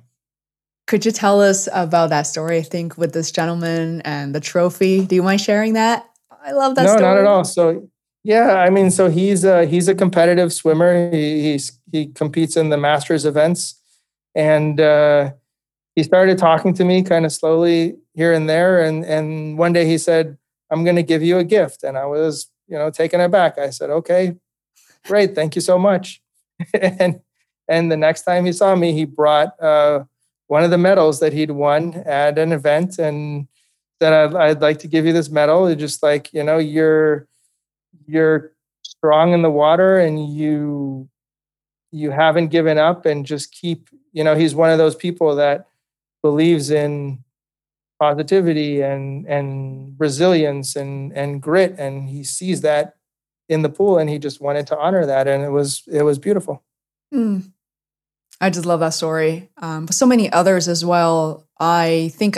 Could you tell us about that story, I think, with this gentleman and the trophy? Do you mind sharing that? I love that no, story. No, not at all. So, yeah, I mean, so he's a, he's a competitive swimmer. He, he's, he competes in the Masters events. And uh, he started talking to me kind of slowly here and there. And, and one day he said, I'm going to give you a gift. And I was, you know, taken aback. I said, okay, great. Thank you so much. and and the next time he saw me, he brought... Uh, one of the medals that he'd won at an event, and that I'd, I'd like to give you this medal. It's just like, you know, you're, you're strong in the water and you, you haven't given up, and just keep, you know, he's one of those people that believes in positivity and, and resilience and, and grit. And he sees that in the pool, and he just wanted to honor that. And it was, it was beautiful. Mm. I just love that story. Um, but so many others as well. I think,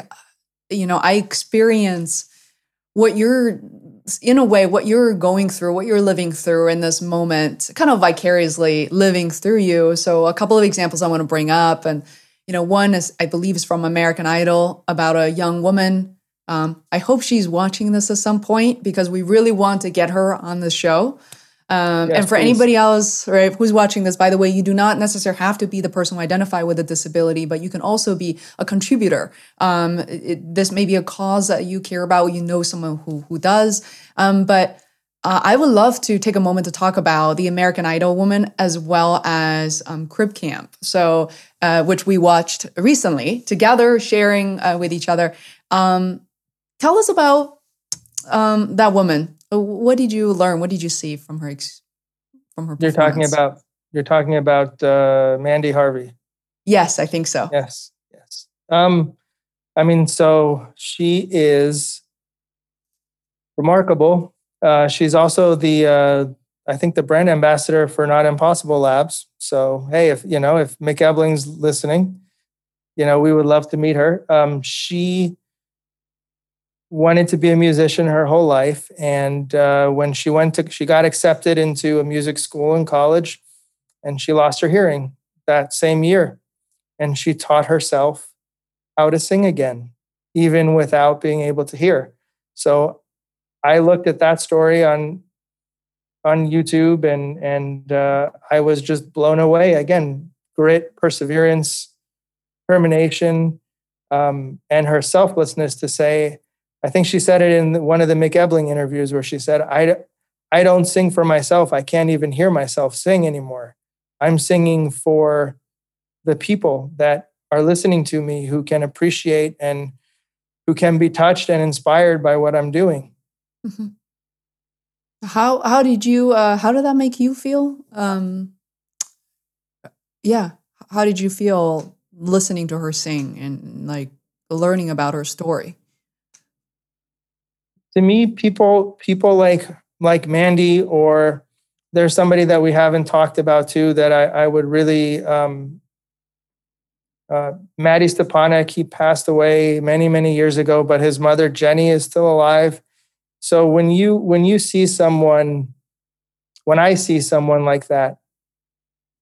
you know, I experience what you're, in a way, what you're going through, what you're living through in this moment, kind of vicariously living through you. So a couple of examples I want to bring up. And, you know, one is, I believe, is from American Idol, about a young woman. Um, I hope she's watching this at some point, because we really want to get her on the show. Um, yes, and for please. Anybody else, right, who's watching this, by the way, you do not necessarily have to be the person who identify with a disability, but you can also be a contributor. Um, it, this may be a cause that you care about. You know someone who who does. Um, but uh, I would love to take a moment to talk about the American Idol woman, as well as um, Crip Camp, so uh, which we watched recently together, sharing uh, with each other. Um, tell us about um, that woman. What did you learn? What did you see from her? From her, you're talking about you're talking about uh, Mandy Harvey. Yes, I think so. Yes, yes. Um, I mean, so she is remarkable. Uh, she's also the uh, I think the brand ambassador for Not Impossible Labs. So hey, if you know if Mick Ebeling's listening, you know we would love to meet her. Um, she. wanted to be a musician her whole life. And uh, when she went to, she got accepted into a music school in college, and she lost her hearing that same year. And she taught herself how to sing again, even without being able to hear. So I looked at that story on, on YouTube, and, and uh, I was just blown away. Again, grit, perseverance, determination, um, and her selflessness to say, I think she said it in one of the Mick Ebeling interviews, where she said, I, I don't sing for myself. I can't even hear myself sing anymore. I'm singing for the people that are listening to me, who can appreciate and who can be touched and inspired by what I'm doing. Mm-hmm. How how did you, uh, how did that make you feel? Um, yeah. How did you feel listening to her sing and like learning about her story? To me, people people like like Mandy, or there's somebody that we haven't talked about too that I, I would really, um, uh, Mattie Stepanek, he passed away many, many years ago, but his mother, Jenny, is still alive. So when you, when you see someone, when I see someone like that,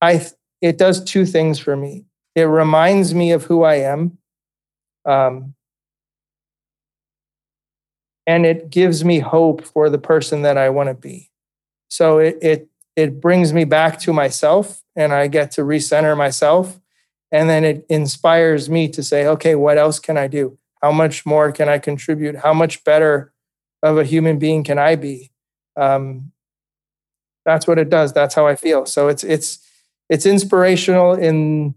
I it does two things for me. It reminds me of who I am. Um, And it gives me hope for the person that I want to be. So it it it brings me back to myself, and I get to recenter myself. And then it inspires me to say, okay, what else can I do? How much more can I contribute? How much better of a human being can I be? Um, that's what it does. That's how I feel. So it's it's it's inspirational in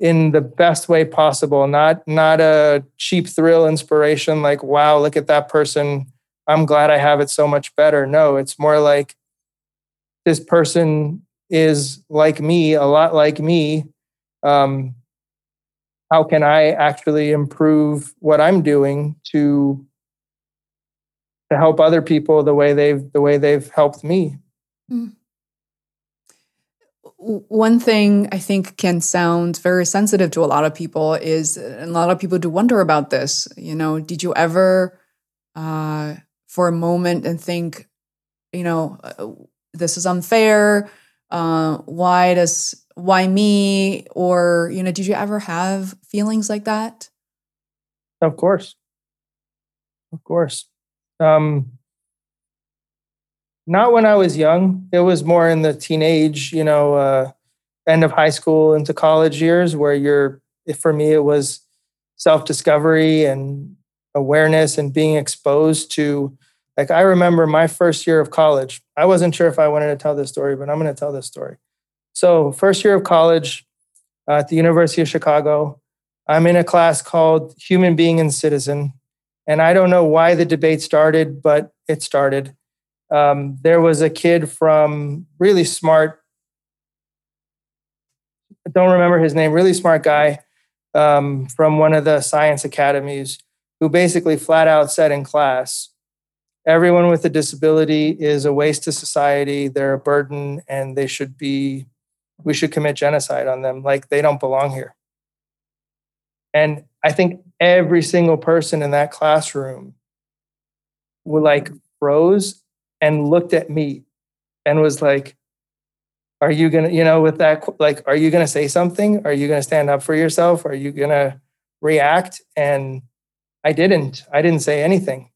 in the best way possible, not not a cheap thrill inspiration like, wow, look at that person, I'm glad I have it so much better. No, it's more like this person is like me, a lot like me. Um, how can I actually improve what I'm doing to to help other people the way they've the way they've helped me? Mm. One thing I think can sound very sensitive to a lot of people is, and a lot of people do wonder about this, you know, did you ever uh, for a moment and think, you know, this is unfair, uh, why does, why me? Or, you know, did you ever have feelings like that? Of course. Of course. Um Not when I was young. It was more in the teenage, you know, uh, end of high school into college years where you're, for me, it was self-discovery and awareness and being exposed to, like, I remember my first year of college. I wasn't sure if I wanted to tell this story, but I'm going to tell this story. So first year of college uh, at the University of Chicago, I'm in a class called Human Being and Citizen. And I don't know why the debate started, but it started. Um, there was a kid from really smart, I don't remember his name, really smart guy um, from one of the science academies who basically flat out said in class, everyone with a disability is a waste to society, they're a burden, and they should be, we should commit genocide on them. Like, they don't belong here. And I think every single person in that classroom would like froze and looked at me and was like, are you going to, you know, with that, like, are you going to say something? Are you going to stand up for yourself? Are you going to react? And I didn't. I didn't say anything.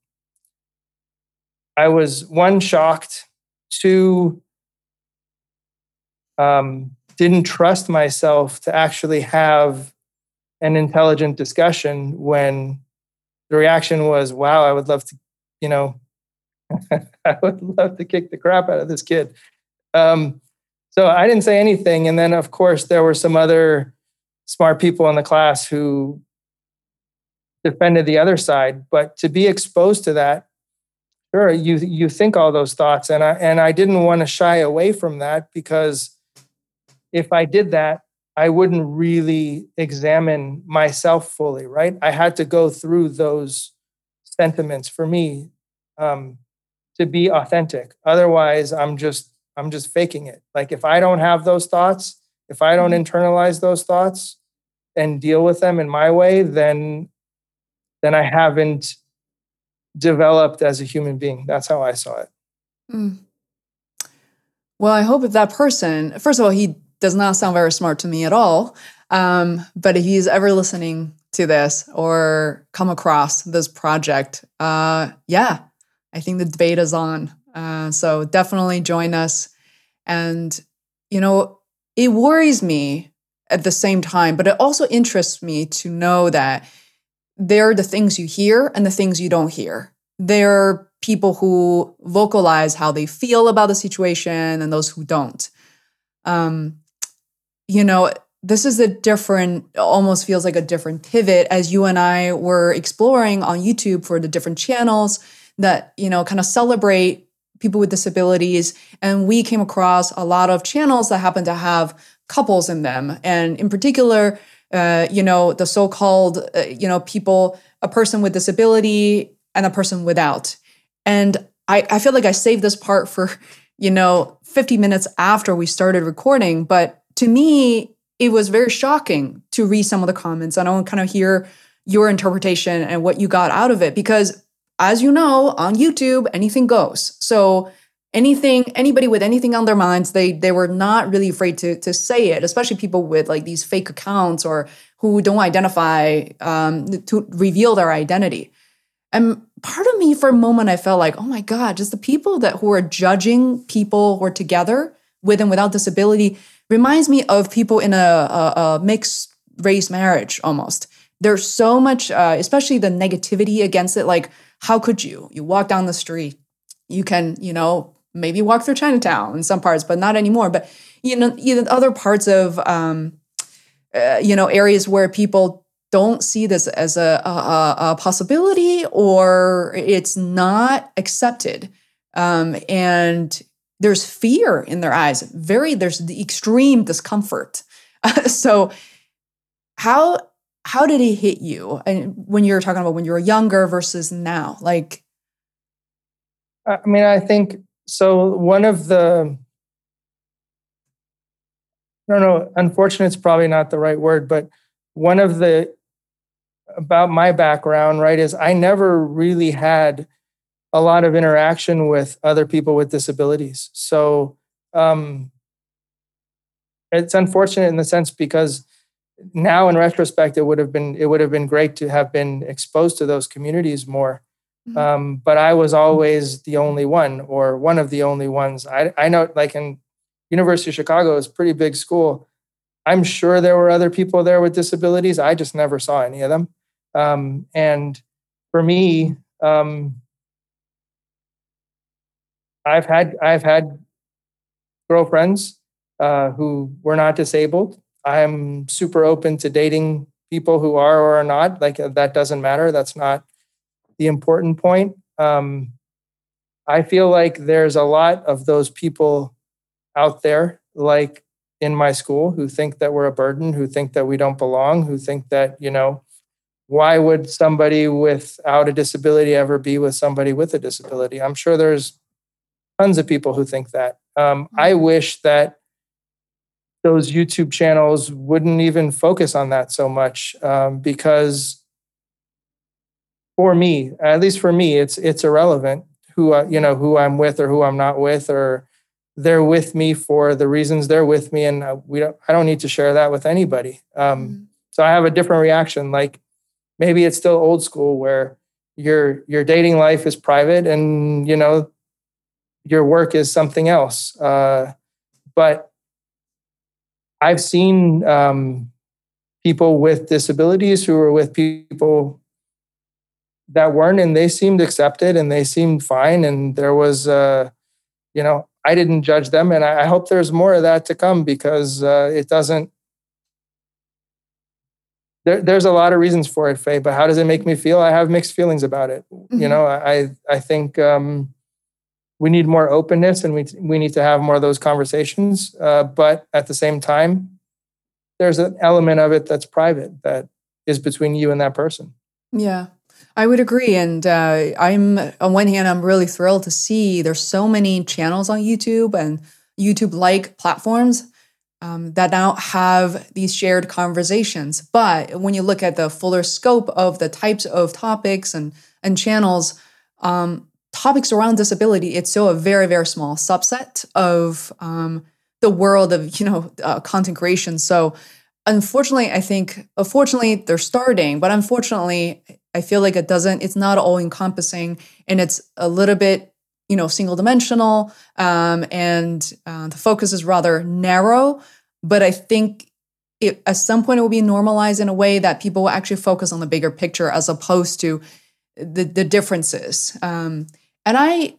I was, one, shocked, two, um, didn't trust myself to actually have an intelligent discussion when the reaction was, wow, I would love to, you know, I would love to kick the crap out of this kid. Um, so I didn't say anything. And then, of course, there were some other smart people in the class who defended the other side. But to be exposed to that, sure, you you think all those thoughts. And I, and I didn't want to shy away from that, because if I did that, I wouldn't really examine myself fully, right? I had to go through those sentiments for me. Um, to be authentic. Otherwise, I'm just, I'm just faking it. Like, if I don't have those thoughts, if I don't internalize those thoughts and deal with them in my way, then, then I haven't developed as a human being. That's how I saw it. Mm. Well, I hope that that person, first of all, he does not sound very smart to me at all. Um, but if he's ever listening to this or come across this project, uh, yeah, I think the debate is on. Uh, so definitely join us. And, you know, it worries me at the same time, but it also interests me to know that there are the things you hear and the things you don't hear. There are people who vocalize how they feel about the situation and those who don't. Um, you know, this is a different, almost feels like a different pivot, as you and I were exploring on YouTube for the different channels that, you know, kind of celebrate people with disabilities. And we came across a lot of channels that happen to have couples in them. And in particular, uh, you know, the so-called, uh, you know, people, a person with disability and a person without. And I, I feel like I saved this part for, you know, fifty minutes after we started recording. But to me, it was very shocking to read some of the comments. And I want to kind of hear your interpretation and what you got out of it, because as you know, on YouTube, anything goes. So anything, anybody with anything on their minds, they they were not really afraid to to say it, especially people with like these fake accounts or who don't identify, um, to reveal their identity. And part of me for a moment, I felt like, oh my God, just the people that who are judging people who are together with and without disability reminds me of people in a, a, a mixed race marriage almost. There's so much, uh, especially the negativity against it. Like, how could you? You walk down the street. You can, you know, maybe walk through Chinatown in some parts, but not anymore. But, you know, even other parts of, um, uh, you know, areas where people don't see this as a, a, a possibility, or it's not accepted. Um, and there's fear in their eyes. Very, there's the extreme discomfort. So how how did it hit you? And when you're talking about when you were younger versus now, like, I mean, I think so. One of the, I don't know, unfortunate is probably not the right word, but one of the about my background, right, is I never really had a lot of interaction with other people with disabilities. So um, it's unfortunate in the sense because now in retrospect, it would have been it would have been great to have been exposed to those communities more. Mm-hmm. Um, but I was always the only one or one of the only ones. I, I know, like in University of Chicago, it's a pretty big school. I'm sure there were other people there with disabilities. I just never saw any of them. Um, and for me, um, I've had I've had girlfriends uh, who were not disabled. I'm super open to dating people who are or are not. Like that doesn't matter. That's not the important point. Um, I feel like there's a lot of those people out there, like in my school, who think that we're a burden, who think that we don't belong, who think that, you know, why would somebody without a disability ever be with somebody with a disability? I'm sure there's tons of people who think that. Um, I wish that those YouTube channels wouldn't even focus on that so much, um, because for me, at least for me, it's it's irrelevant who I, you know who I'm with or who I'm not with, or they're with me for the reasons they're with me, and we don't. I don't need to share that with anybody. Um, mm-hmm. So I have a different reaction. Like maybe it's still old school where your your dating life is private, and you know your work is something else. Uh, but I've seen um, people with disabilities who were with people that weren't, and they seemed accepted and they seemed fine. And there was, uh, you know, I didn't judge them. And I hope there's more of that to come because uh, it doesn't, there, there's a lot of reasons for it, Faye, but how does it make me feel? I have mixed feelings about it. Mm-hmm. You know, I, I think um, we need more openness and we we need to have more of those conversations. Uh, but at the same time, there's an element of it that's private, that is between you and that person. Yeah, I would agree. And uh, I'm on one hand, I'm really thrilled to see there's so many channels on YouTube and YouTube-like platforms um, that now have these shared conversations. But when you look at the fuller scope of the types of topics and, and channels, um, topics around disability, it's still a very, very small subset of um, the world of, you know, uh, content creation. So unfortunately, I think, unfortunately, they're starting, but unfortunately, I feel like it doesn't, it's not all encompassing and it's a little bit, you know, single dimensional um, and uh, the focus is rather narrow, but I think it, at some point it will be normalized in a way that people will actually focus on the bigger picture as opposed to the, the differences. Um, and I,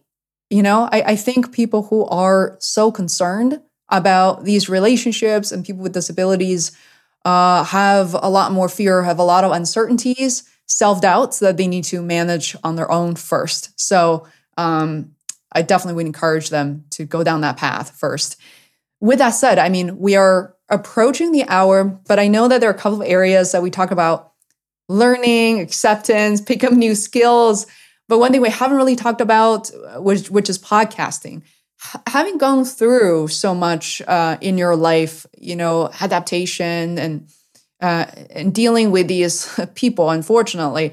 you know, I, I think people who are so concerned about these relationships and people with disabilities uh, have a lot more fear, have a lot of uncertainties, self-doubts that they need to manage on their own first. So um, I definitely would encourage them to go down that path first. With that said, I mean, we are approaching the hour, but I know that there are a couple of areas that we talk about: learning, acceptance, pick up new skills. But one thing we haven't really talked about, which, which is podcasting. H- having gone through so much uh, in your life, you know, adaptation and Uh, and dealing with these people, unfortunately,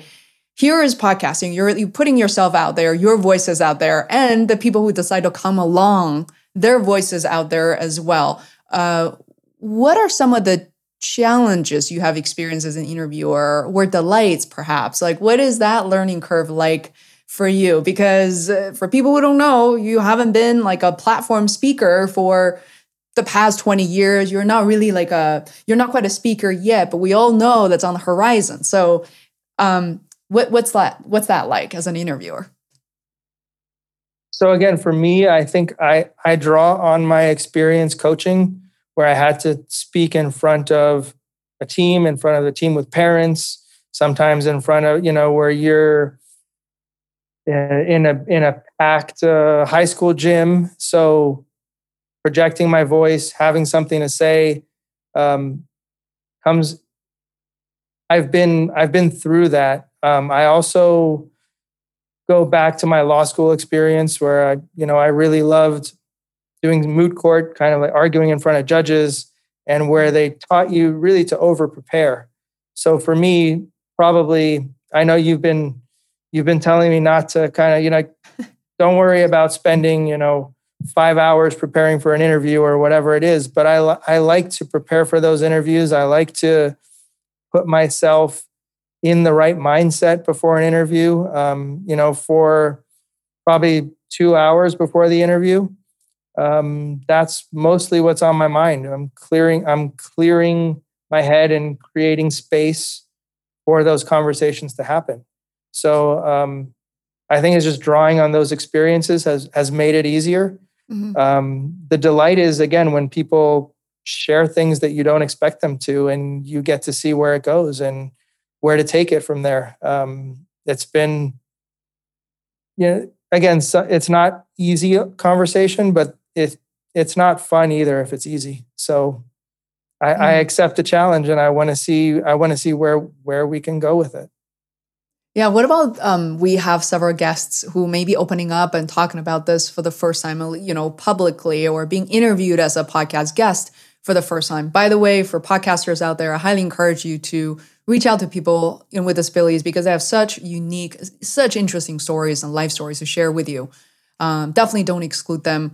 here is podcasting. You're, you're putting yourself out there, your voice is out there, and the people who decide to come along, their voices out there as well. Uh, what are some of the challenges you have experienced as an interviewer, or delights perhaps? Like, what is that learning curve like for you? Because uh, for people who don't know, you haven't been like a platform speaker for the past twenty years, you're not really like a, you're not quite a speaker yet, but we all know that's on the horizon. So um, what, what's that, what's that like as an interviewer? So again, for me, I think I, I draw on my experience coaching where I had to speak in front of a team, in front of a team with parents, sometimes in front of, you know, where you're in a in a packed uh, high school gym. So projecting my voice, having something to say, um, comes. I've been I've been through that. Um, I also go back to my law school experience where I, you know, I really loved doing moot court, kind of like arguing in front of judges, and where they taught you really to over prepare. So for me, probably, I know you've been, you've been telling me not to kind of, you know, don't worry about spending, you know, five hours preparing for an interview or whatever it is. But I, I like to prepare for those interviews. I like to put myself in the right mindset before an interview, um, you know, for probably two hours before the interview. Um, that's mostly what's on my mind. I'm clearing, I'm clearing my head and creating space for those conversations to happen. So, um, I think it's just drawing on those experiences has, has made it easier. Mm-hmm. Um, the delight is, again, when people share things that you don't expect them to, and you get to see where it goes and where to take it from there. Um, it's been, you know, again, so it's not easy conversation, but it it's not fun either if it's easy. So I, mm-hmm. I accept the challenge, and I want to see I want to see where where we can go with it. Yeah. What about um, we have several guests who may be opening up and talking about this for the first time, you know, publicly, or being interviewed as a podcast guest for the first time. By the way, for podcasters out there, I highly encourage you to reach out to people in, with disabilities, because they have such unique, such interesting stories and life stories to share with you. Um, definitely don't exclude them.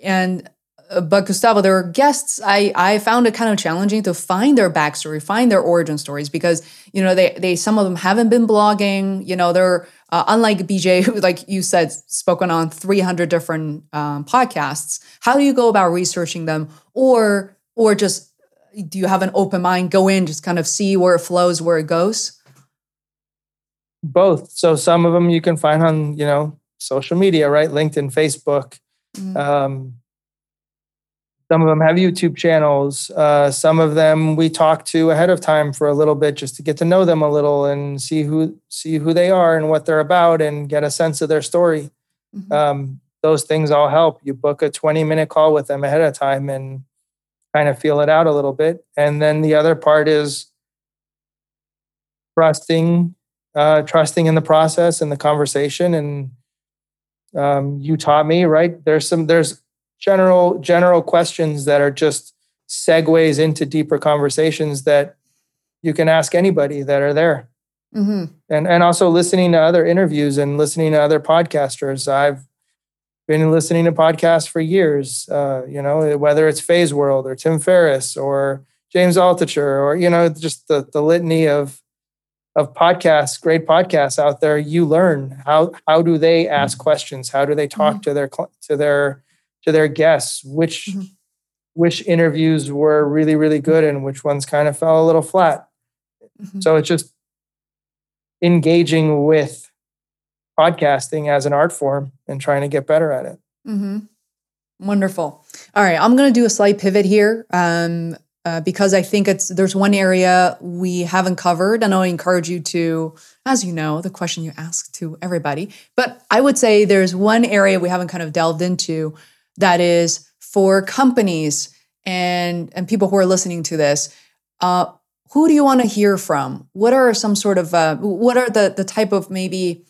And uh, but Gustavo, there are guests, I, I found it kind of challenging to find their backstory, find their origin stories, because, you know, they, they some of them haven't been blogging. You know, they're uh, unlike B J, who, like you said, spoken on three hundred different um, podcasts. How do you go about researching them, or or just, do you have an open mind, go in, just kind of see where it flows, where it goes? Both. So some of them you can find on, you know, social media, right? LinkedIn, Facebook. Mm-hmm. Um, some of them have YouTube channels. Uh, some of them we talk to ahead of time for a little bit, just to get to know them a little and see who, see who they are and what they're about and get a sense of their story. Mm-hmm. Um, those things all help. You book a twenty minute call with them ahead of time and kind of feel it out a little bit. And then the other part is trusting, uh, trusting in the process and the conversation. And um, you taught me, right? There's some, there's general, general questions that are just segues into deeper conversations that you can ask anybody that are there. Mm-hmm. And, and also listening to other interviews and listening to other podcasters. I've been listening to podcasts for years, uh, you know, whether it's Faye's World or Tim Ferriss or James Altucher, or, you know, just the, the litany of of podcasts, great podcasts out there. You learn how how do they ask questions? How do they talk mm-hmm. to their to their to their guests? Which mm-hmm. which interviews were really, really good and which ones kind of fell a little flat? Mm-hmm. So it's just engaging with podcasting as an art form and trying to get better at it. Mm-hmm. Wonderful. All right. I'm going to do a slight pivot here um, uh, because I think it's there's one area we haven't covered, and I encourage you to, as you know, the question you ask to everybody, but I would say there's one area we haven't kind of delved into, that is for companies and, and people who are listening to this, uh, who do you want to hear from? What are some sort of, uh, what are the the type of maybe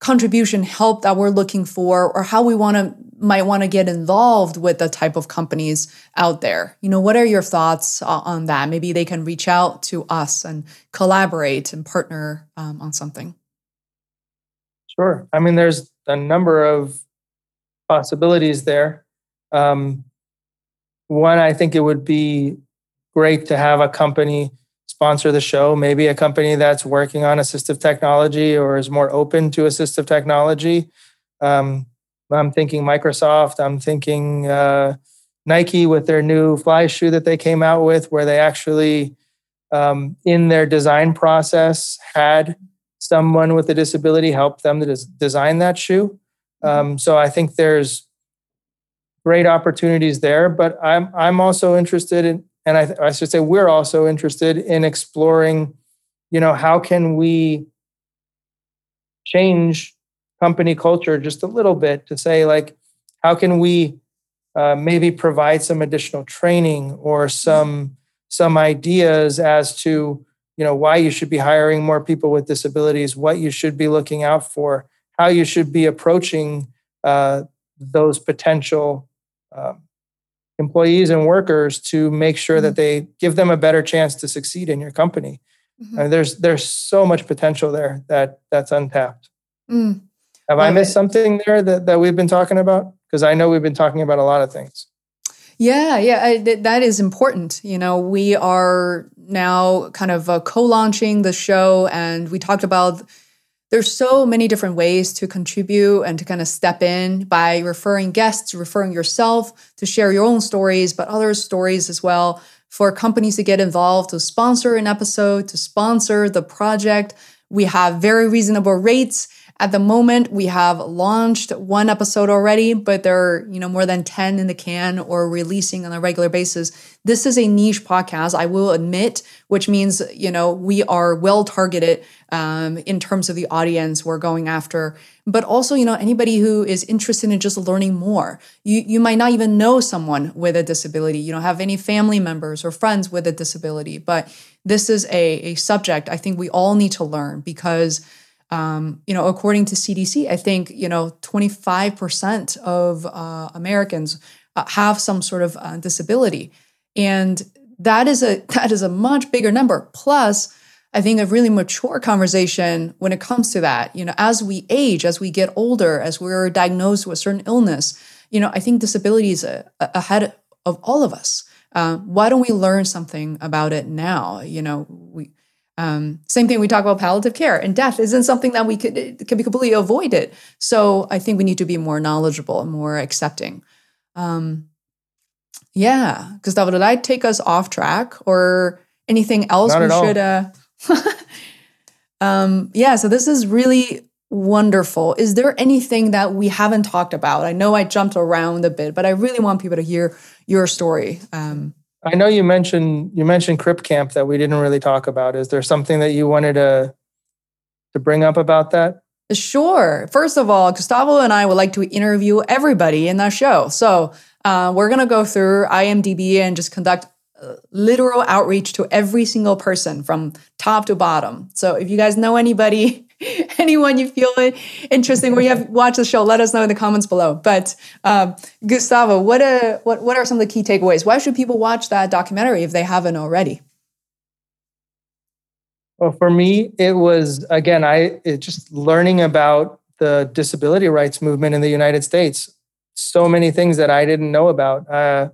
contribution, help that we're looking for, or how we want to might want to get involved with the type of companies out there? You know, what are your thoughts on that? Maybe they can reach out to us and collaborate and partner um, on something. Sure. I mean, there's a number of possibilities there. Um, one, I think it would be great to have a company sponsor the show, maybe a company that's working on assistive technology or is more open to assistive technology. Um, I'm thinking Microsoft. I'm thinking uh, Nike with their new Fly shoe that they came out with, where they actually, um, in their design process, had someone with a disability help them to des- design that shoe. Um, so I think there's great opportunities there. But I'm I'm also interested in and I, th- I should say we're also interested in exploring, you know, how can we change company culture just a little bit to say, like, how can we uh, maybe provide some additional training or some some ideas as to, you know, why you should be hiring more people with disabilities, what you should be looking out for, how you should be approaching uh, those potential uh, employees and workers to make sure mm-hmm. that they give them a better chance to succeed in your company. Mm-hmm. I mean, there's there's so much potential there that that's untapped. Mm. Have Love I missed it. something there that, that we've been talking about? Because I know we've been talking about a lot of things. Yeah, yeah, I, th- that is important. You know, we are now kind of uh, co-launching the show, and we talked about there's so many different ways to contribute and to kind of step in by referring guests, referring yourself to share your own stories, but other stories as well, for companies to get involved, to sponsor an episode, to sponsor the project. We have very reasonable rates. At the moment, we have launched one episode already, but there are, you know, more than ten in the can or releasing on a regular basis. This is a niche podcast, I will admit, which means, you know, we are well targeted um, in terms of the audience we're going after. But also, you know, anybody who is interested in just learning more. You you might not even know someone with a disability. You don't have any family members or friends with a disability. But this is a, a subject I think we all need to learn because Um, you know, according to C D C, I think, you know, twenty-five percent of uh, Americans uh, have some sort of uh, disability. And that is a that is a much bigger number. Plus, I think a really mature conversation when it comes to that, you know, as we age, as we get older, as we're diagnosed with certain illness, you know, I think disability is a, a ahead of all of us. Uh, why don't we learn something about it now? You know, we Um, same thing we talk about palliative care, and death isn't something that we could it can be completely avoided. So I think we need to be more knowledgeable and more accepting. Um, yeah, Gustavo, did I take us off track or anything else? Not we at should. All. Uh, um, yeah, so this is really wonderful. Is there anything that we haven't talked about? I know I jumped around a bit, but I really want people to hear your story. Um, I know you mentioned you mentioned Crip Camp that we didn't really talk about. Is there something that you wanted to to bring up about that? Sure. First of all, Gustavo and I would like to interview everybody in that show. So uh, we're going to go through I M D B and just conduct uh, literal outreach to every single person from top to bottom. So if you guys know anybody, anyone you feel interesting, or you have watched the show, let us know in the comments below. But um, Gustavo, what, a, what what are some of the key takeaways? Why should people watch that documentary if they haven't already? Well, for me, it was, again, I it just learning about the disability rights movement in the United States. So many things that I didn't know about. Uh,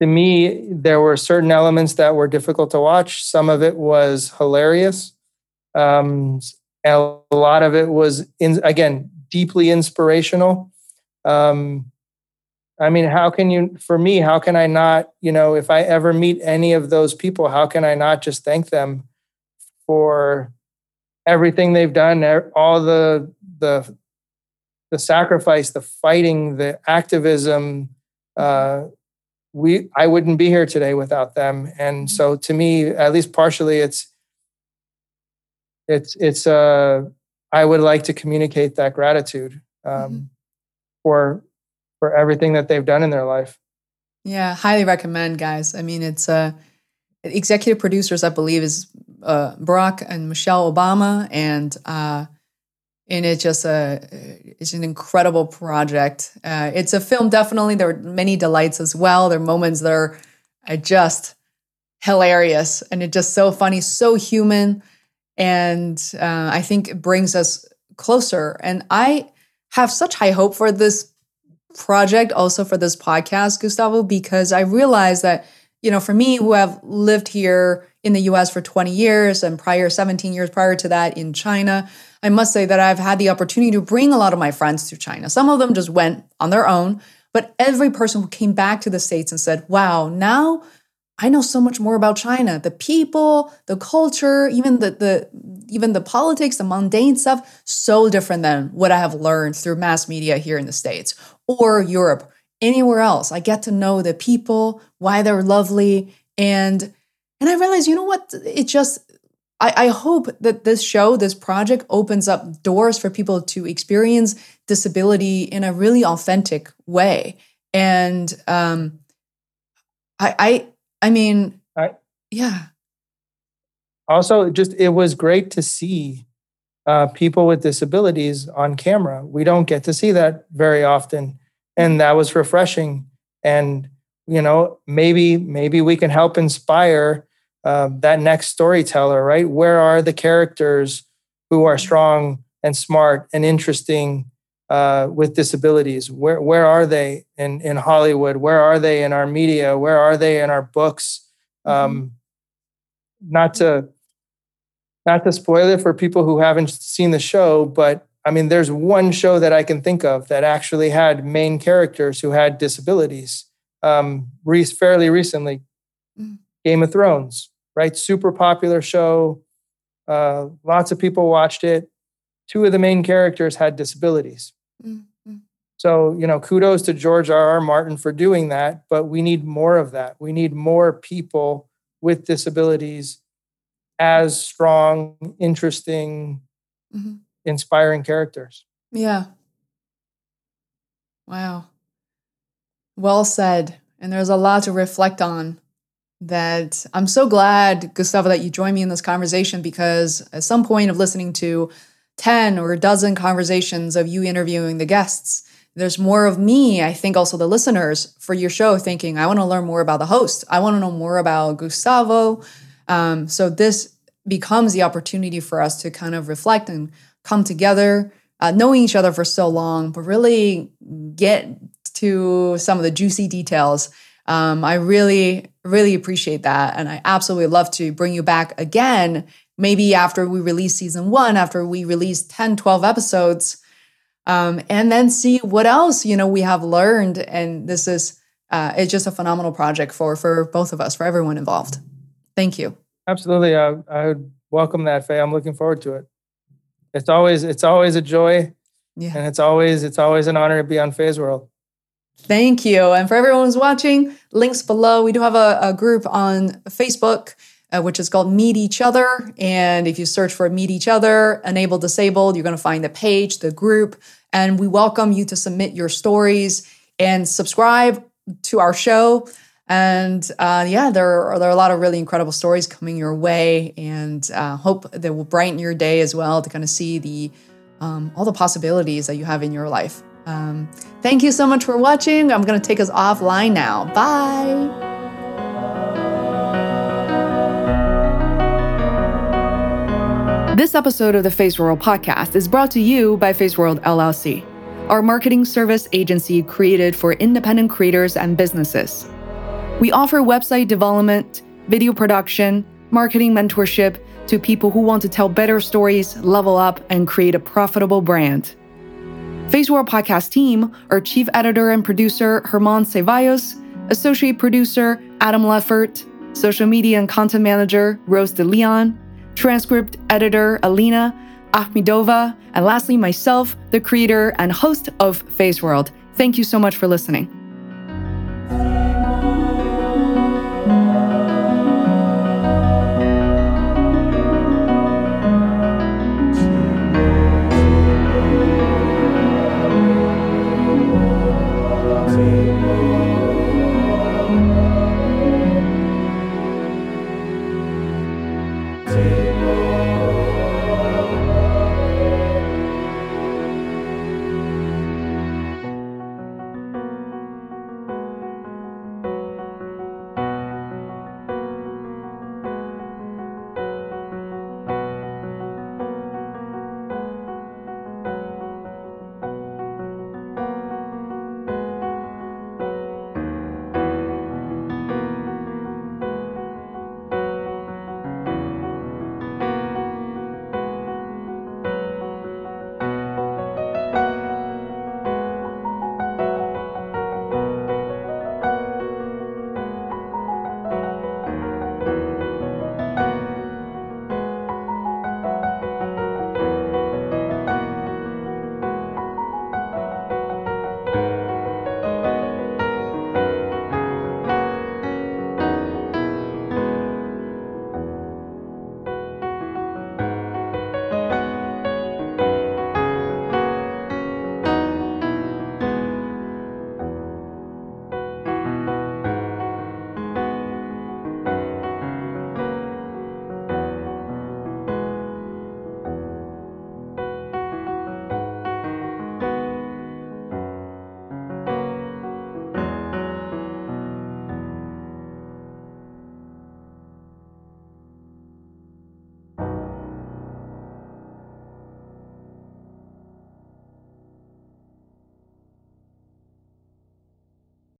to me, there were certain elements that were difficult to watch. Some of it was hilarious. Um, a lot of it was, in, again, deeply inspirational. Um, I mean, how can you, for me, how can I not, you know, if I ever meet any of those people, how can I not just thank them for everything they've done, all the, the, the sacrifice, the fighting, the activism. Uh, we, I wouldn't be here today without them. And so to me, at least partially, it's, It's, it's, uh, I would like to communicate that gratitude, um, mm-hmm. for, for everything that they've done in their life. Yeah. Highly recommend, guys. I mean, it's, uh, executive producers, I believe is, uh, Barack and Michelle Obama. And, uh, and it's just a, it's an incredible project. Uh, it's a film. Definitely. There are many delights as well. There are moments that are uh, just hilarious, and it's just so funny, so human. And uh, I think it brings us closer. And I have such high hope for this project, also for this podcast, Gustavo, because I realize that, you know, for me, who have lived here in the U S for twenty years and prior seventeen years prior to that in China, I must say that I've had the opportunity to bring a lot of my friends to China. Some of them just went on their own, but every person who came back to the States and said, wow, now I know so much more about China, the people, the culture, even the the even the politics, the mundane stuff, so different than what I have learned through mass media here in the States or Europe anywhere else. I get to know the people, why they're lovely. And and I realized, you know what? It just, I, I hope that this show, this project opens up doors for people to experience disability in a really authentic way. And um, I, I, I mean, I, yeah. Also, just it was great to see uh, people with disabilities on camera. We don't get to see that very often. And that was refreshing. And, you know, maybe, maybe we can help inspire uh, that next storyteller, right? Where are the characters who are strong and smart and interesting uh, with disabilities? Where, where are they in, in Hollywood? Where are they in our media? Where are they in our books? Um, mm-hmm. Not to, not to spoil it for people who haven't seen the show, but I mean, there's one show that I can think of that actually had main characters who had disabilities um, re- fairly recently. Mm. Game of Thrones, right? Super popular show. Uh, lots of people watched it. Two of the main characters had disabilities. Mm-hmm. So, you know, kudos to George R R. Martin for doing that, but we need more of that. We need more people with disabilities as strong, interesting, mm-hmm. inspiring characters. Yeah. Wow. Well said. And there's a lot to reflect on that. I'm so glad, Gustavo, that you joined me in this conversation, because at some point of listening to ten or a dozen conversations of you interviewing the guests, there's more of me, I think also the listeners for your show thinking, I want to learn more about the host. I want to know more about Gustavo. Um, so this becomes the opportunity for us to kind of reflect and come together, uh, knowing each other for so long, but really get to some of the juicy details. Um, I really, really appreciate that. And I absolutely love to bring you back again, maybe after we release season one, after we release ten, twelve episodes, um, and then see what else, you know, we have learned. And this is, uh, it's just a phenomenal project for, for both of us, for everyone involved. Thank you. Absolutely. I, I would welcome that, Faye. I'm looking forward to it. It's always, it's always a joy, yeah. And it's always, it's always an honor to be on Faye's World. Thank you. And for everyone who's watching, links below. We do have a, a group on Facebook, uh, which is called Meet Each Other. And if you search for Meet Each Other, Enabled Disabled, you're going to find the page, the group, and we welcome you to submit your stories and subscribe to our show. And uh, yeah, there are, there are a lot of really incredible stories coming your way, and uh, hope that will brighten your day as well to kind of see the um, all the possibilities that you have in your life. Um, thank you so much for watching. I'm going to take us offline now. Bye. This episode of the Faye's World podcast is brought to you by Faye's World L L C, our marketing service agency created for independent creators and businesses. We offer website development, video production, marketing mentorship to people who want to tell better stories, level up, and create a profitable brand. Phase Zero podcast team are Chief Editor and Producer Herman Ceballos, Associate Producer Adam Leffert, Social Media and Content Manager Rose De Leon, Transcript Editor Alina Ahmedova, and lastly myself, the creator and host of Phase World. Thank you so much for listening.